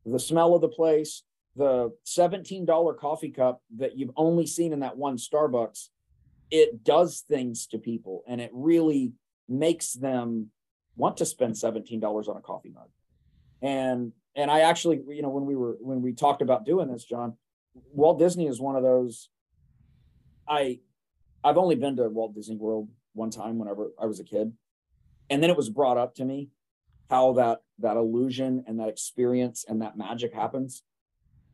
the smell of the place, the $17 coffee cup that you've only seen in that one Starbucks, it does things to people, and it really makes them want to spend $17 on a coffee mug. And I actually, when we talked about doing this, John, Walt Disney is one of those. I've only been to Walt Disney World one time whenever I was a kid. And then it was brought up to me how that illusion and that experience and that magic happens.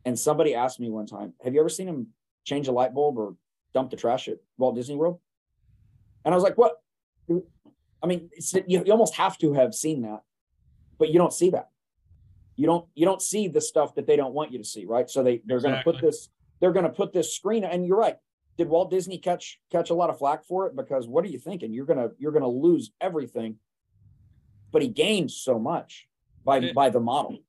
And somebody asked me one time, have you ever seen him change a light bulb or dump the trash at Walt Disney World? And I was like, what? I mean, you almost have to have seen that, but you don't see that. You don't see the stuff that they don't want you to see, right? So they're Exactly. going to put this screen, and you're right. Did Walt Disney catch a lot of flack for it? Because what are you thinking? You're going to lose everything. But he gained so much by the model.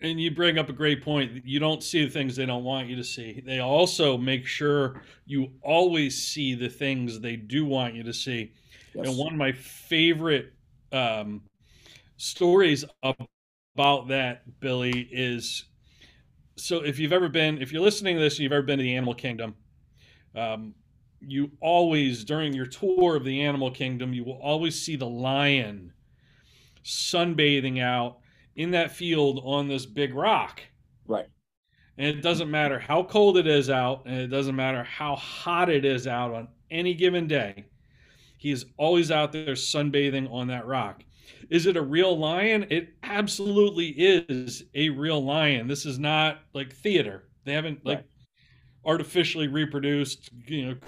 And you bring up a great point. You don't see the things they don't want you to see. They also make sure you always see the things they do want you to see. Yes. And one of my favorite stories about that, Billy, is, so if you're listening to this and you've ever been to the animal kingdom, you always, during your tour of the animal kingdom, you will always see the lion sunbathing out in that field on this big rock. Right. And it doesn't matter how cold it is out, and it doesn't matter how hot it is out on any given day. He is always out there sunbathing on that rock. Is it a real lion? It absolutely is a real lion. This is not like theater. They haven't like artificially reproduced,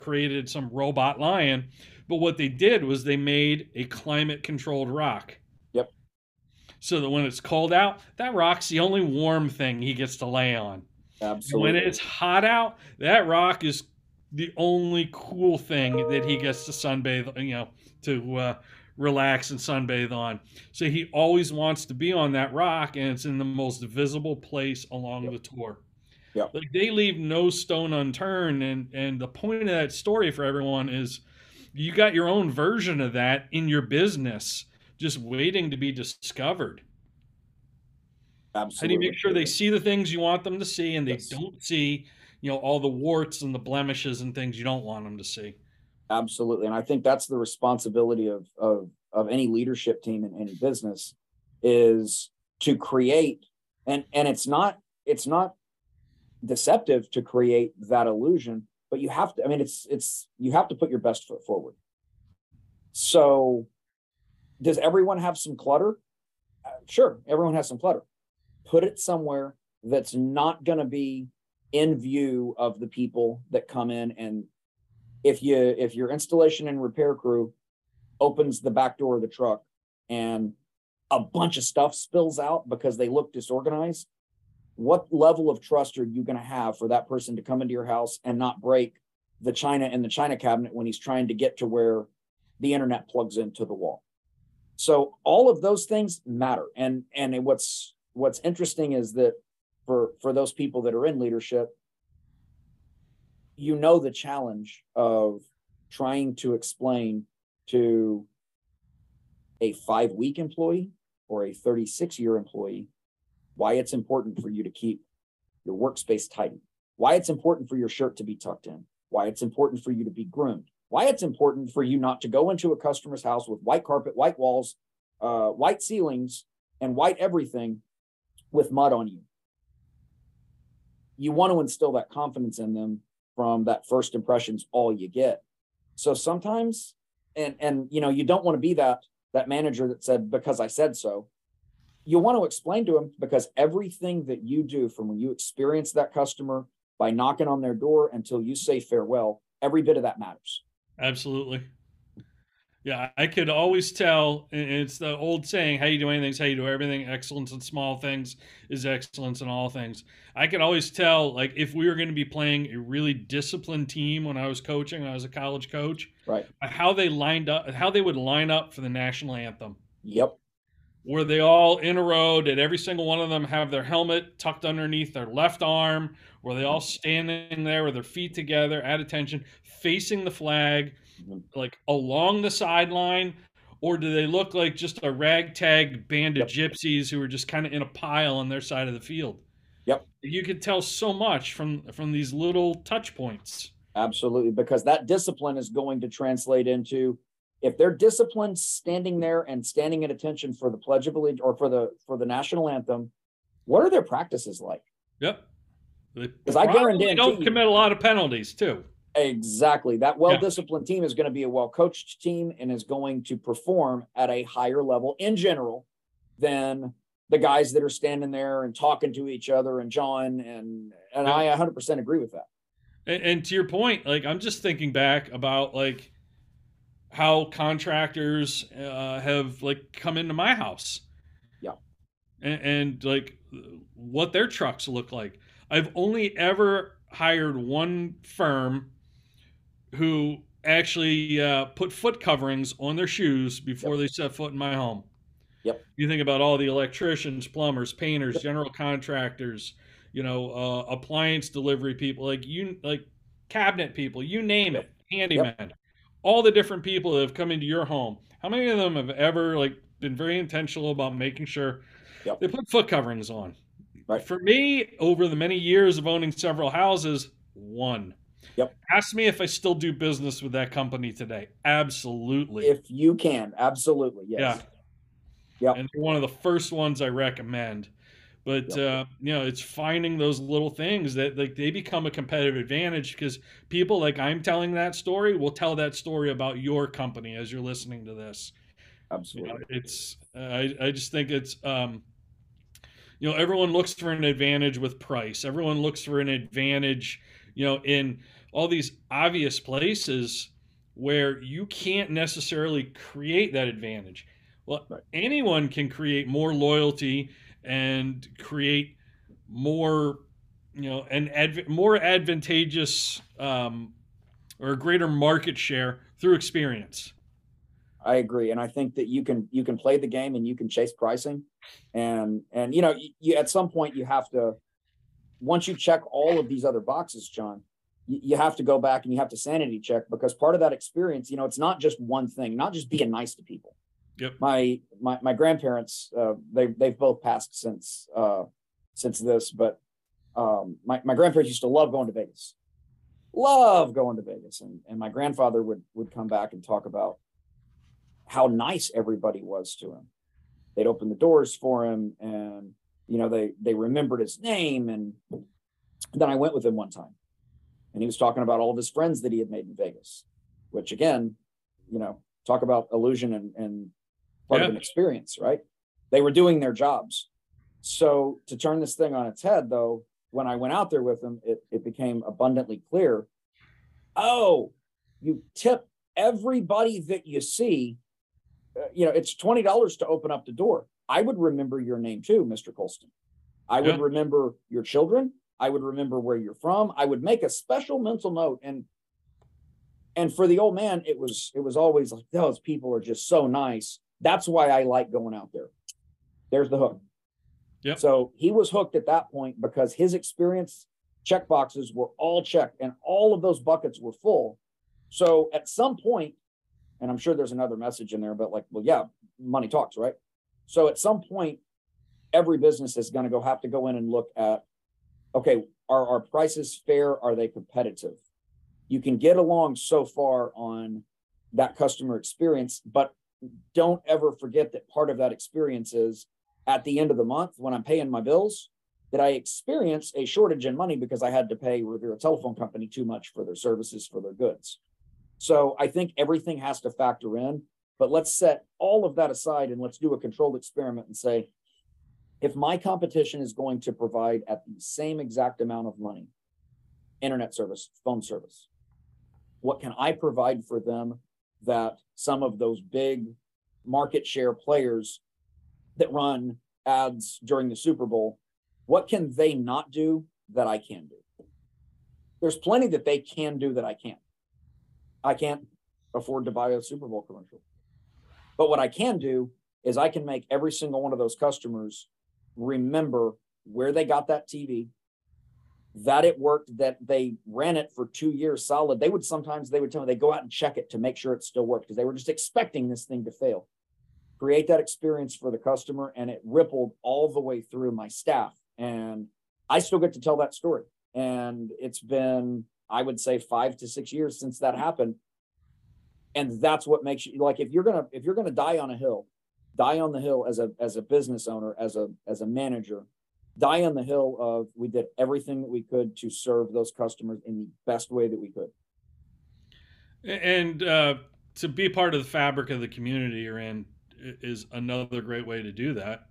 created some robot lion. But what they did was they made a climate controlled rock. Yep. So that when it's cold out, that rock's the only warm thing he gets to lay on. Absolutely. And when it's hot out, that rock is the only cool thing that he gets to sunbathe, to relax and sunbathe on. So he always wants to be on that rock, and it's in the most visible place along the tour. Yeah. Like, they leave no stone unturned. And the point of that story for everyone is, you got your own version of that in your business, just waiting to be discovered. Absolutely. How do you make sure they see the things you want them to see, and they don't see, all the warts and the blemishes and things you don't want them to see? Absolutely. And I think that's the responsibility of any leadership team in any business, is to create, and it's not deceptive to create that illusion, but you have to, you have to put your best foot forward. So does everyone have some clutter? Sure. Everyone has some clutter, put it somewhere that's not going to be in view of the people that come in. And if your installation and repair crew opens the back door of the truck and a bunch of stuff spills out because they look disorganized, what level of trust are you going to have for that person to come into your house and not break the china in the china cabinet when he's trying to get to where the internet plugs into the wall? So all of those things matter. And what's interesting is that for those people that are in leadership, you know, the challenge of trying to explain to a 5-week employee or a 36-year employee why it's important for you to keep your workspace tidy, why it's important for your shirt to be tucked in, why it's important for you to be groomed, why it's important for you not to go into a customer's house with white carpet, white walls, white ceilings, and white everything with mud on you. You want to instill that confidence in them from that first impression's all you get. So sometimes, and you know, you don't want to be that manager that said, because I said so. You want to explain to them, because everything that you do from when you experience that customer by knocking on their door until you say farewell, every bit of that matters. Absolutely. Yeah, I could always tell, and it's the old saying, how you do anything is how you do everything. Excellence in small things is excellence in all things. I could always tell, like, if we were going to be playing a really disciplined team when I was coaching, when I was a college coach, right, how they lined up, how they would line up for the national anthem. Yep. Were they all in a row? Did every single one of them have their helmet tucked underneath their left arm? Were they all standing there with their feet together at attention, facing the flag, like along the sideline? Or do they look like just a ragtag band of gypsies who were just kind of in a pile on their side of the field? Yep. You could tell so much from these little touch points. Absolutely, because that discipline is going to translate into, if they're disciplined standing there and standing at attention for the Pledge of Allegiance or for the national anthem, what are their practices like? Yep. Because I guarantee they don't commit a lot of penalties too. Exactly. That well-disciplined team is going to be a well-coached team and is going to perform at a higher level in general than the guys that are standing there and talking to each other and jawing. And I 100% agree with that. And to your point, like, I'm just thinking back about, like, how contractors have, like, come into my house. Yeah. And like what their trucks look like. I've only ever hired one firm who actually put foot coverings on their shoes before they set foot in my home. Yep. You think about all the electricians, plumbers, painters, general contractors, you know, appliance delivery people, like cabinet people, you name it, handyman. Yep. All the different people that have come into your home, how many of them have ever, like, been very intentional about making sure they put foot coverings on? Right. For me, over the many years of owning several houses, one. Yep. Ask me if I still do business with that company today. Absolutely. If you can, absolutely. Yes. Yeah. Yep. And they're one of the first ones I recommend. But, you know, it's finding those little things that, like, they become a competitive advantage, because people like I'm telling that story will tell that story about your company as you're listening to this. Absolutely. You know, it's, I just think it's, you know, everyone looks for an advantage with price. Everyone looks for an advantage, you know, in all these obvious places where you can't necessarily create that advantage. Well, anyone can create more loyalty and create more, you know, more advantageous or greater market share through experience. I agree, and I think that you can play the game and you can chase pricing, and you know, you at some point you have to, once you check all of these other boxes, John, you have to go back and you have to sanity check, because part of that experience, you know, it's not just one thing, not just being nice to people. Yep. My grandparents, they've both passed since this, but my grandparents used to love going to Vegas. And my grandfather would come back and talk about how nice everybody was to him. They'd open the doors for him, and you know, they remembered his name. And then I went with him one time, and he was talking about all of his friends that he had made in Vegas, which, again, you know, talk about illusion and part of an experience, right? They were doing their jobs. So to turn this thing on its head, though, when I went out there with them, it became abundantly clear. Oh, you tip everybody that you see. You know, it's $20 to open up the door. I would remember your name too, Mr. Colston. I would remember your children. I would remember where you're from. I would make a special mental note. And for the old man, it was always like, those people are just so nice. That's why I like going out there. There's the hook. Yep. So he was hooked at that point because his experience check boxes were all checked and all of those buckets were full. So at some point, and I'm sure there's another message in there, but like, well, yeah, money talks, right? So at some point, every business is going to have to go in and look at, okay, are our prices fair? Are they competitive? You can get along so far on that customer experience, but don't ever forget that part of that experience is at the end of the month when I'm paying my bills, that I experienced a shortage in money because I had to pay Riviera Telephone Company too much for their services, for their goods. So I think everything has to factor in, but let's set all of that aside and let's do a controlled experiment and say, if my competition is going to provide at the same exact amount of money, internet service, phone service, what can I provide for them that some of those big market share players that run ads during the Super Bowl, what can they not do that I can do? There's plenty that they can do that I can't. I can't afford to buy a Super Bowl commercial. But what I can do is I can make every single one of those customers remember where they got that TV, that it worked, that they ran it for 2 years solid. They would tell me they go out and check it to make sure it still worked because they were just expecting this thing to fail. Create that experience for the customer, and it rippled all the way through my staff. And I still get to tell that story. And it's been, I would say, 5 to 6 years since that happened. And that's what makes you, like, if you're gonna die on the hill as a business owner, as a manager, die on the hill of we did everything that we could to serve those customers in the best way that we could. And to be part of the fabric of the community you're in is another great way to do that,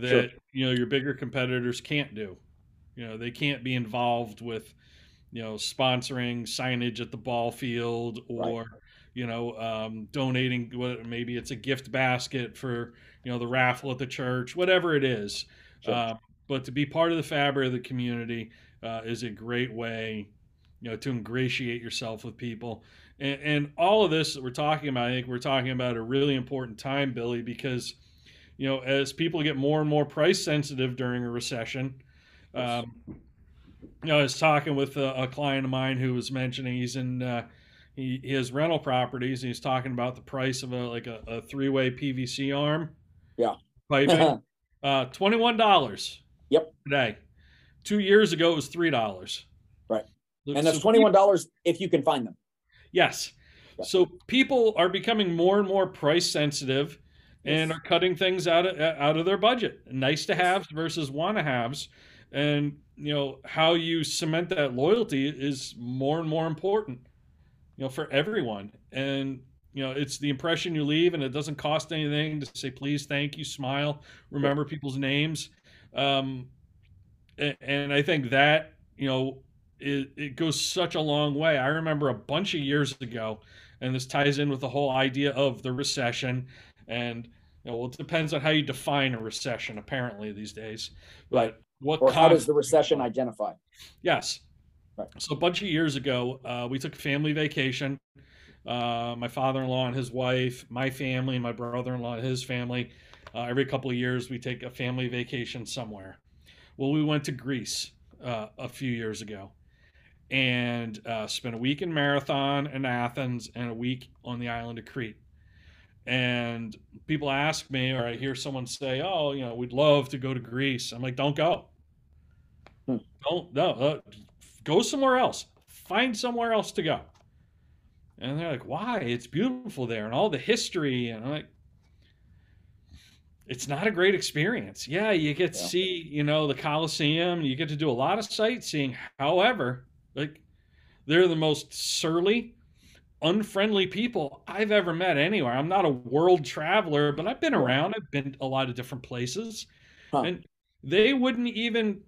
sure. You know, your bigger competitors can't do. You know, they can't be involved with, you know, sponsoring signage at the ball field or, right. You know, donating, maybe it's a gift basket for, you know, the raffle at the church, whatever it is. Sure. But to be part of the fabric of the community is a great way, you know, to ingratiate yourself with people. And all of this that we're talking about, I think we're talking about a really important time, Billy, because, you know, as people get more and more price sensitive during a recession, you know, I was talking with a client of mine who was mentioning he has rental properties, and he's talking about the price of a three-way PVC arm. Yeah. Piping, $21. Yep. Today. 2 years ago, it was $3. Right. And that's $21 if you can find them. Yes. So people are becoming more and more price sensitive and are cutting things out of their budget. Nice to haves versus want to haves. And, you know, how you cement that loyalty is more and more important, you know, for everyone. And, you know, it's the impression you leave, and it doesn't cost anything to say, please, thank you, smile, remember people's names. And I think that, you know, it goes such a long way. I remember a bunch of years ago, and this ties in with the whole idea of the recession. And, you know, well, it depends on how you define a recession, apparently, these days. Right. But how does the recession identify? Yes. Right. So a bunch of years ago, we took a family vacation. My father-in-law and his wife, my family, my brother-in-law and his family. Every couple of years, we take a family vacation somewhere. Well, we went to Greece a few years ago. And spent a week in Marathon and Athens and a week on the island of Crete. And people ask me, or I hear someone say, oh, you know, we'd love to go to Greece. I'm like, don't go. Go somewhere else. Find somewhere else to go. And they're like, why? It's beautiful there and all the history. And I'm like, it's not a great experience. Yeah, you get to see, you know, the Colosseum. You get to do a lot of sightseeing. However, like, they're the most surly, unfriendly people I've ever met anywhere. I'm not a world traveler, but I've been around. I've been a lot of different places. Huh. And they wouldn't even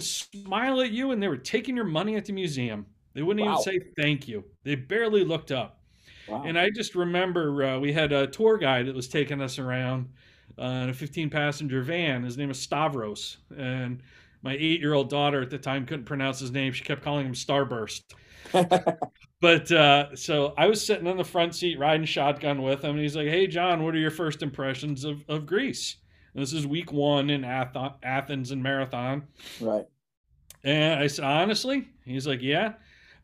smile at you, and they were taking your money at the museum. They wouldn't even say thank you. They barely looked up. Wow. And I just remember we had a tour guide that was taking us around in a 15-passenger van. His name was Stavros. And my 8-year-old daughter at the time couldn't pronounce his name. She kept calling him Starburst. But so I was sitting in the front seat riding shotgun with him. And he's like, hey, John, what are your first impressions of Greece? And this is week one in Athens and Marathon. Right. And I said, honestly? He's like, yeah.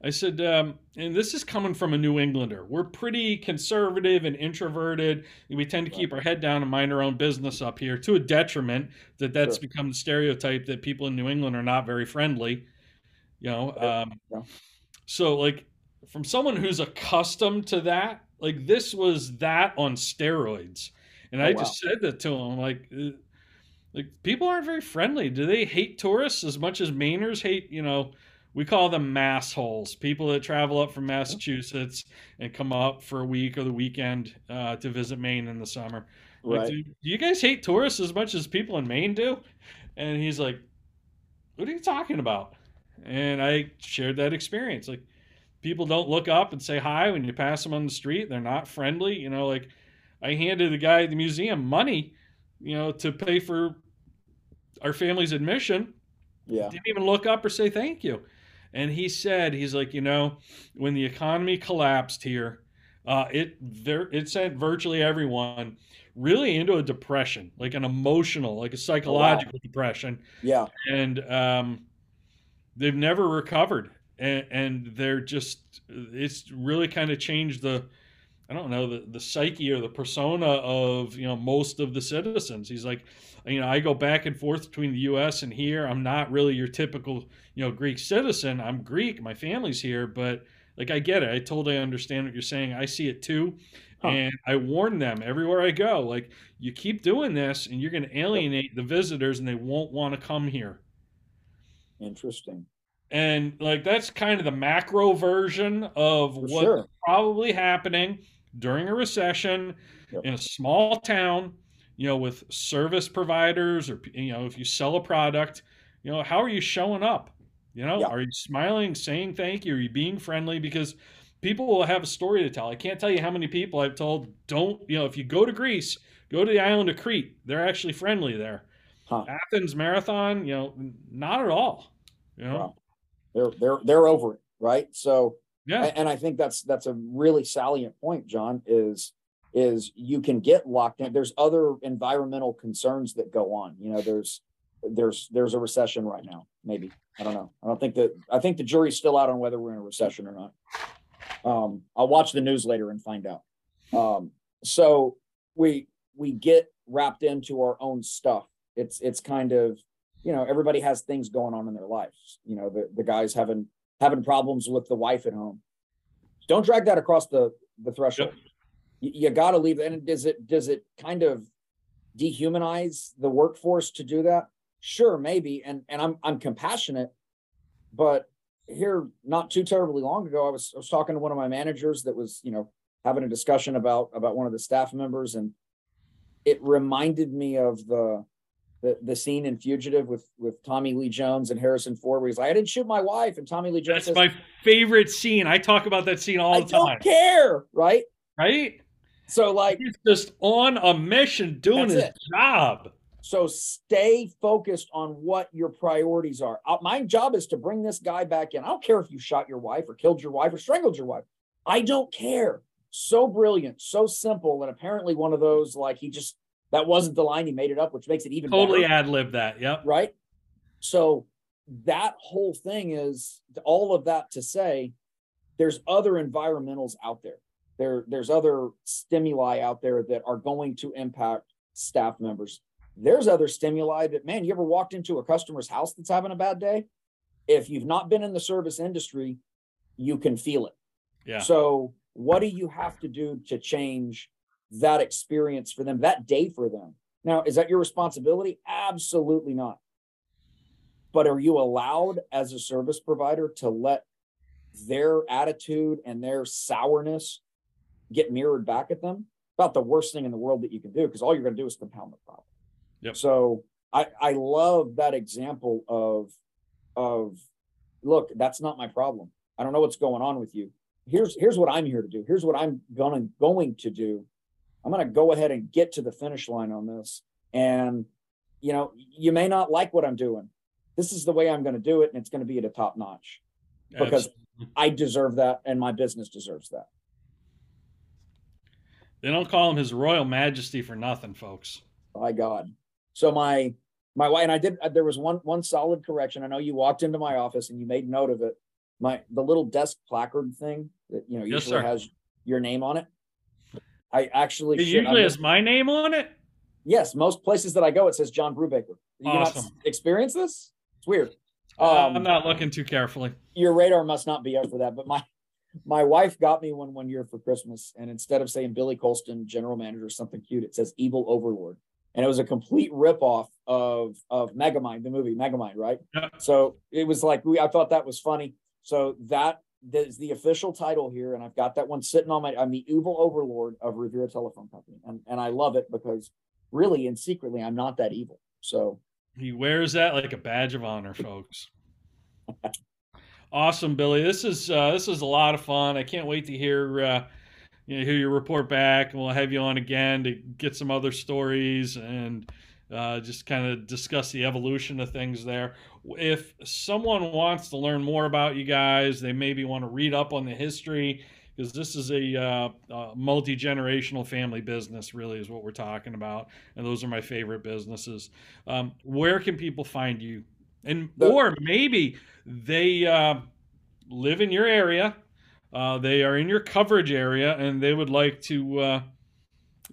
I said, and this is coming from a New Englander. We're pretty conservative and introverted. And we tend to keep our head down and mind our own business up here, to a detriment that's become the stereotype that people in New England are not very friendly. You know, so like from someone who's accustomed to that, like this was that on steroids. And I just said that to him, like people aren't very friendly. Do they hate tourists as much as Mainers hate, you know, we call them massholes, people that travel up from Massachusetts and come up for a week or the weekend to visit Maine in the summer. Like, do you guys hate tourists as much as people in Maine do? And he's like, what are you talking about? And I shared that experience. Like, people don't look up and say hi when you pass them on the street. They're not friendly. You know, like I handed the guy at the museum money, you know, to pay for our family's admission. Yeah. Didn't even look up or say thank you. And he said, he's like, you know, when the economy collapsed here, it sent virtually everyone really into a depression, like an emotional, like a psychological depression. Yeah. And they've never recovered. And they're just, it's really kind of changed the, I don't know, the psyche or the persona of, you know, most of the citizens. He's like, you know, I go back and forth between the U.S. and here. I'm not really your typical, you know, Greek citizen. I'm Greek. My family's here. But, like, I get it. I totally understand what you're saying. I see it, too. Huh. And I warn them everywhere I go. Like, you keep doing this, and you're going to alienate the visitors, and they won't want to come here. Interesting. And, like, that's kind of the macro version of what's probably happening during a recession in a small town. You know, with service providers, or, you know, if you sell a product, you know, how are you showing up? You know, are you smiling, saying thank you? Are you being friendly? Because people will have a story to tell. I can't tell you how many people I've told, don't, you know, if you go to Greece, go to the island of Crete. They're actually friendly there. Huh. Athens, Marathon, you know, not at all. You know, they're over it, right? So, and I think that's a really salient point, John, is you can get locked in. There's other environmental concerns that go on. You know, there's a recession right now, maybe. I don't know. I think the jury's still out on whether we're in a recession or not. I'll watch the news later and find out. So we get wrapped into our own stuff. It's kind of, you know, everybody has things going on in their lives. You know, the guy's having problems with the wife at home. Don't drag that across the threshold. Yep. You got to leave. And does it kind of dehumanize the workforce to do that? Sure, maybe. And I'm compassionate, but here not too terribly long ago, I was talking to one of my managers that was, you know, having a discussion about one of the staff members, and it reminded me of the scene in Fugitive with Tommy Lee Jones and Harrison Ford, where he's like, I didn't shoot my wife, and Tommy Lee Jones. That's my favorite scene. I talk about that scene all the time. I don't care, right? Right. So, like, he's just on a mission doing his job. So stay focused on what your priorities are. My job is to bring this guy back in. I don't care if you shot your wife or killed your wife or strangled your wife. I don't care. So brilliant, so simple. And apparently one of those, like, he just, that wasn't the line, he made it up, which makes it even totally better. Totally ad-lib that, yep. Right? So that whole thing is, all of that to say, there's other environmentals out there. There's other stimuli out there that are going to impact staff members. There's other stimuli that, man, you ever walked into a customer's house that's having a bad day? If you've not been in the service industry, you can feel it. Yeah. So what do you have to do to change that experience for them, that day for them? Now, is that your responsibility? Absolutely not. But are you allowed as a service provider to let their attitude and their sourness get mirrored back at them? About the worst thing in the world that you can do, because all you're going to do is compound the problem. Yep. So I love that example of look, that's not my problem. I don't know what's going on with you. Here's what I'm here to do. Here's what I'm going to do. I'm going to go ahead and get to the finish line on this. And, you know, you may not like what I'm doing. This is the way I'm going to do it. And it's going to be at a top notch because absolutely. I deserve that. And my business deserves that. They don't call him His Royal Majesty for nothing, folks. By God. So my wife and I did, there was one solid correction. I know you walked into my office and you made note of it. The little desk placard thing that, you know, yes, usually sir. Has your name on it. I actually it usually has my name on it. Yes, most places that I go, it says John Brubaker. You awesome. Not experience this? It's weird. I'm not looking too carefully. Your radar must not be up for that. But my wife got me one year for Christmas, and instead of saying Billy Colston, general manager, or something cute, it says Evil Overlord, and it was a complete ripoff of Megamind, the movie Megamind, right? Yeah. So it was like I thought that was funny. So that is the official title here, and I've got that one sitting on my. I'm the Evil Overlord of Riviera Telephone Company, and I love it because really and secretly I'm not that evil. So he wears that like a badge of honor, folks. Awesome, Billy. This is a lot of fun. I can't wait to hear your report back, and we'll have you on again to get some other stories and just kind of discuss the evolution of things there. If someone wants to learn more about you guys, they maybe want to read up on the history, because this is a multi-generational family business, really, is what we're talking about. And those are my favorite businesses. Where can people find you? And or maybe they live in your area, they are in your coverage area, and they would like to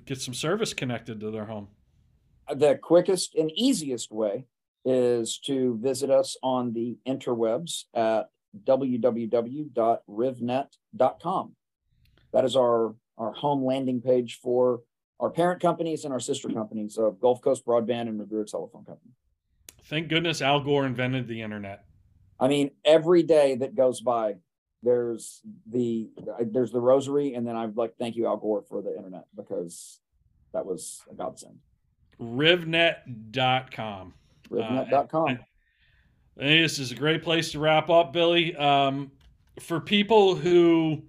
get some service connected to their home. The quickest and easiest way is to visit us on the interwebs at www.rivnet.com. That is our home landing page for our parent companies and our sister companies of Gulf Coast Broadband and Riviera Telephone Company. Thank goodness Al Gore invented the internet. I mean, every day that goes by, there's the rosary, and then I'm like, thank you, Al Gore, for the internet, because that was a godsend. Rivnet.com. Rivnet.com. I think this is a great place to wrap up, Billy. For people who,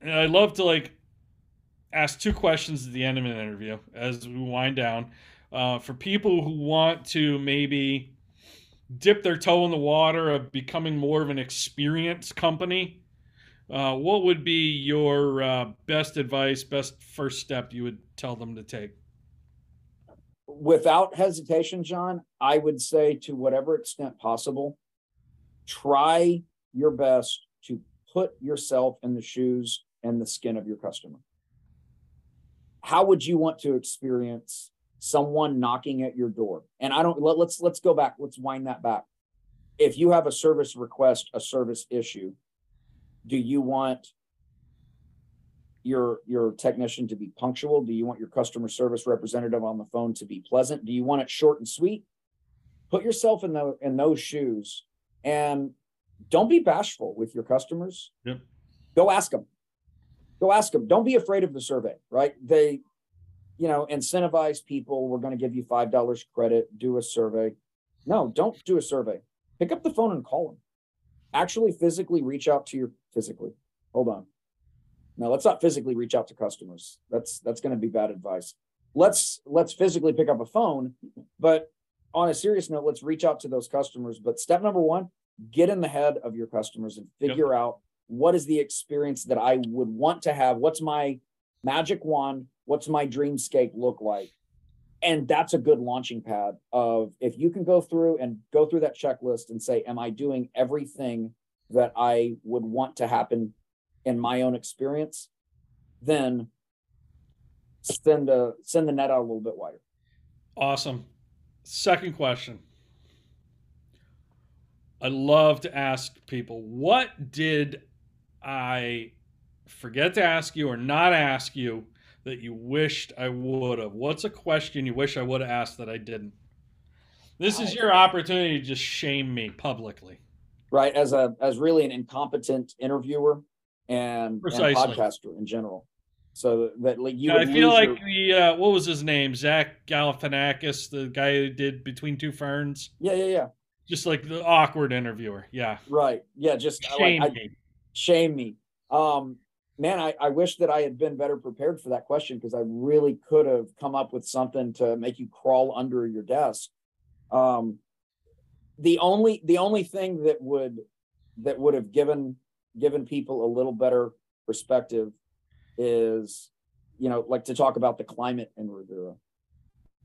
and I love to like ask two questions at the end of an interview as we wind down. For people who want to maybe dip their toe in the water of becoming more of an experienced company, what would be your best advice, best first step you would tell them to take? Without hesitation, John, I would say, to whatever extent possible, try your best to put yourself in the shoes and the skin of your customer. How would you want to experience someone knocking at your door? And I don't, let's go back. Let's wind that back. If you have a service request, a service issue, do you want your technician to be punctual? Do you want your customer service representative on the phone to be pleasant? Do you want it short and sweet? Put yourself in those shoes, and don't be bashful with your customers. Yep. Go ask them. Don't be afraid of the survey, right? They, you know, incentivize people. We're going to give you $5 credit, do a survey. No, don't do a survey. Pick up the phone and call them. Actually physically reach out to your physically. Hold on. No, let's not physically reach out to customers. That's going to be bad advice. Let's physically pick up a phone, but on a serious note, let's reach out to those customers. But step number one, get in the head of your customers and figure out, what is the experience that I would want to have? What's my magic wand? What's my dreamscape look like? And that's a good launching pad of, if you can go through that checklist and say, am I doing everything that I would want to happen in my own experience? Then send the net out a little bit wider. Awesome. Second question. I love to ask people, what did I forget to ask you or not ask you that you wished I would have? What's a question you wish I would have asked that I didn't? This is your opportunity to just shame me publicly. Right, as really an incompetent interviewer and podcaster in general. So that like you, I feel like the what was his name, Zach Galifianakis, the guy who did Between Two Ferns. Yeah. Just like the awkward interviewer. Yeah. Right. Yeah. Just shame me. Man, I wish that I had been better prepared for that question, because I really could have come up with something to make you crawl under your desk. The only thing that would have given people a little better perspective is, you know, like to talk about the climate in Riviera,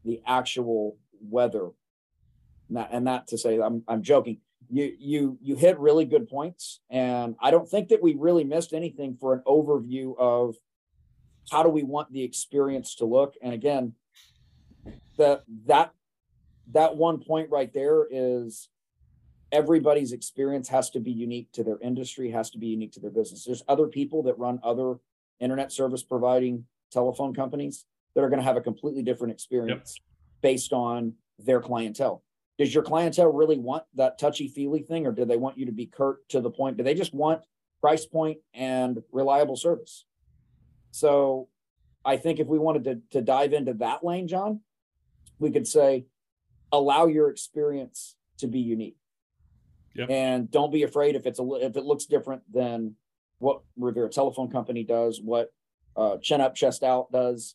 the actual weather. Not to say I'm joking. You hit really good points, and I don't think that we really missed anything for an overview of how do we want the experience to look. And again, that one point right there is everybody's experience has to be unique to their industry, has to be unique to their business. There's other people that run other internet service providing telephone companies that are going to have a completely different experience based on their clientele. Does your clientele really want that touchy-feely thing, or do they want you to be curt to the point? Do they just want price point and reliable service? So I think if we wanted to dive into that lane, John, we could say, allow your experience to be unique. Yep. And don't be afraid if it looks different than what Riviera Telephone Company does, what Chin Up, Chest Out does.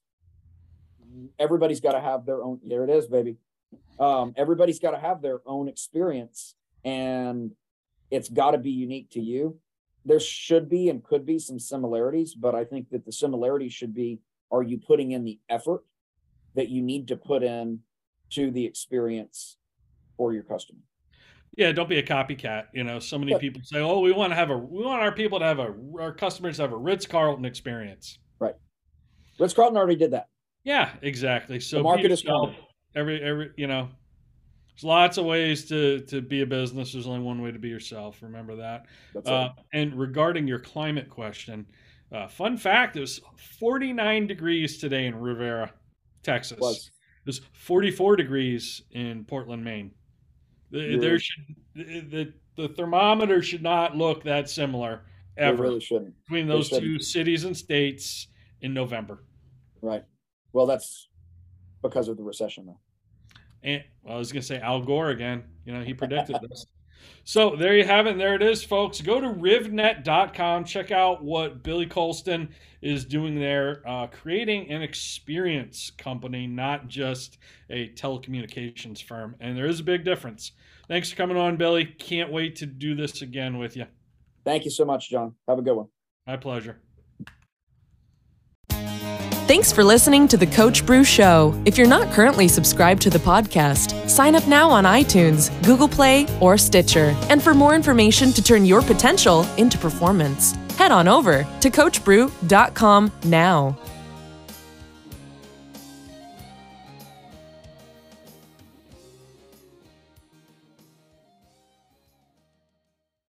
Everybody's got to have their own. There it is, baby. Everybody's got to have their own experience, and it's got to be unique to you. There should be and could be some similarities, but I think that the similarities should be, are you putting in the effort that you need to put in to the experience for your customer? Yeah. Don't be a copycat. You know, so many people say, oh, we want our people to have our customers to have a Ritz-Carlton experience. Right. Ritz-Carlton already did that. Yeah, exactly. So the market is called. Every you know, there's lots of ways to be a business. There's only one way to be yourself. Remember that. That's and regarding your climate question, fun fact: it was 49 degrees today in Riviera, Texas. It was 44 degrees in Portland, Maine. The thermometer should not look that similar ever. It really shouldn't. Between those two cities and states in November. Right. Well, that's because of the recession, though. And well, I was going to say Al Gore again. You know, he predicted this. So there you have it. There it is, folks. Go to rivnet.com. Check out what Billy Colston is doing there, creating an experience company, not just a telecommunications firm. And there is a big difference. Thanks for coming on, Billy. Can't wait to do this again with you. Thank you so much, John. Have a good one. My pleasure. Thanks for listening to the Coach Bru Show. If you're not currently subscribed to the podcast, sign up now on iTunes, Google Play, or Stitcher. And for more information to turn your potential into performance, head on over to coachbru.com now.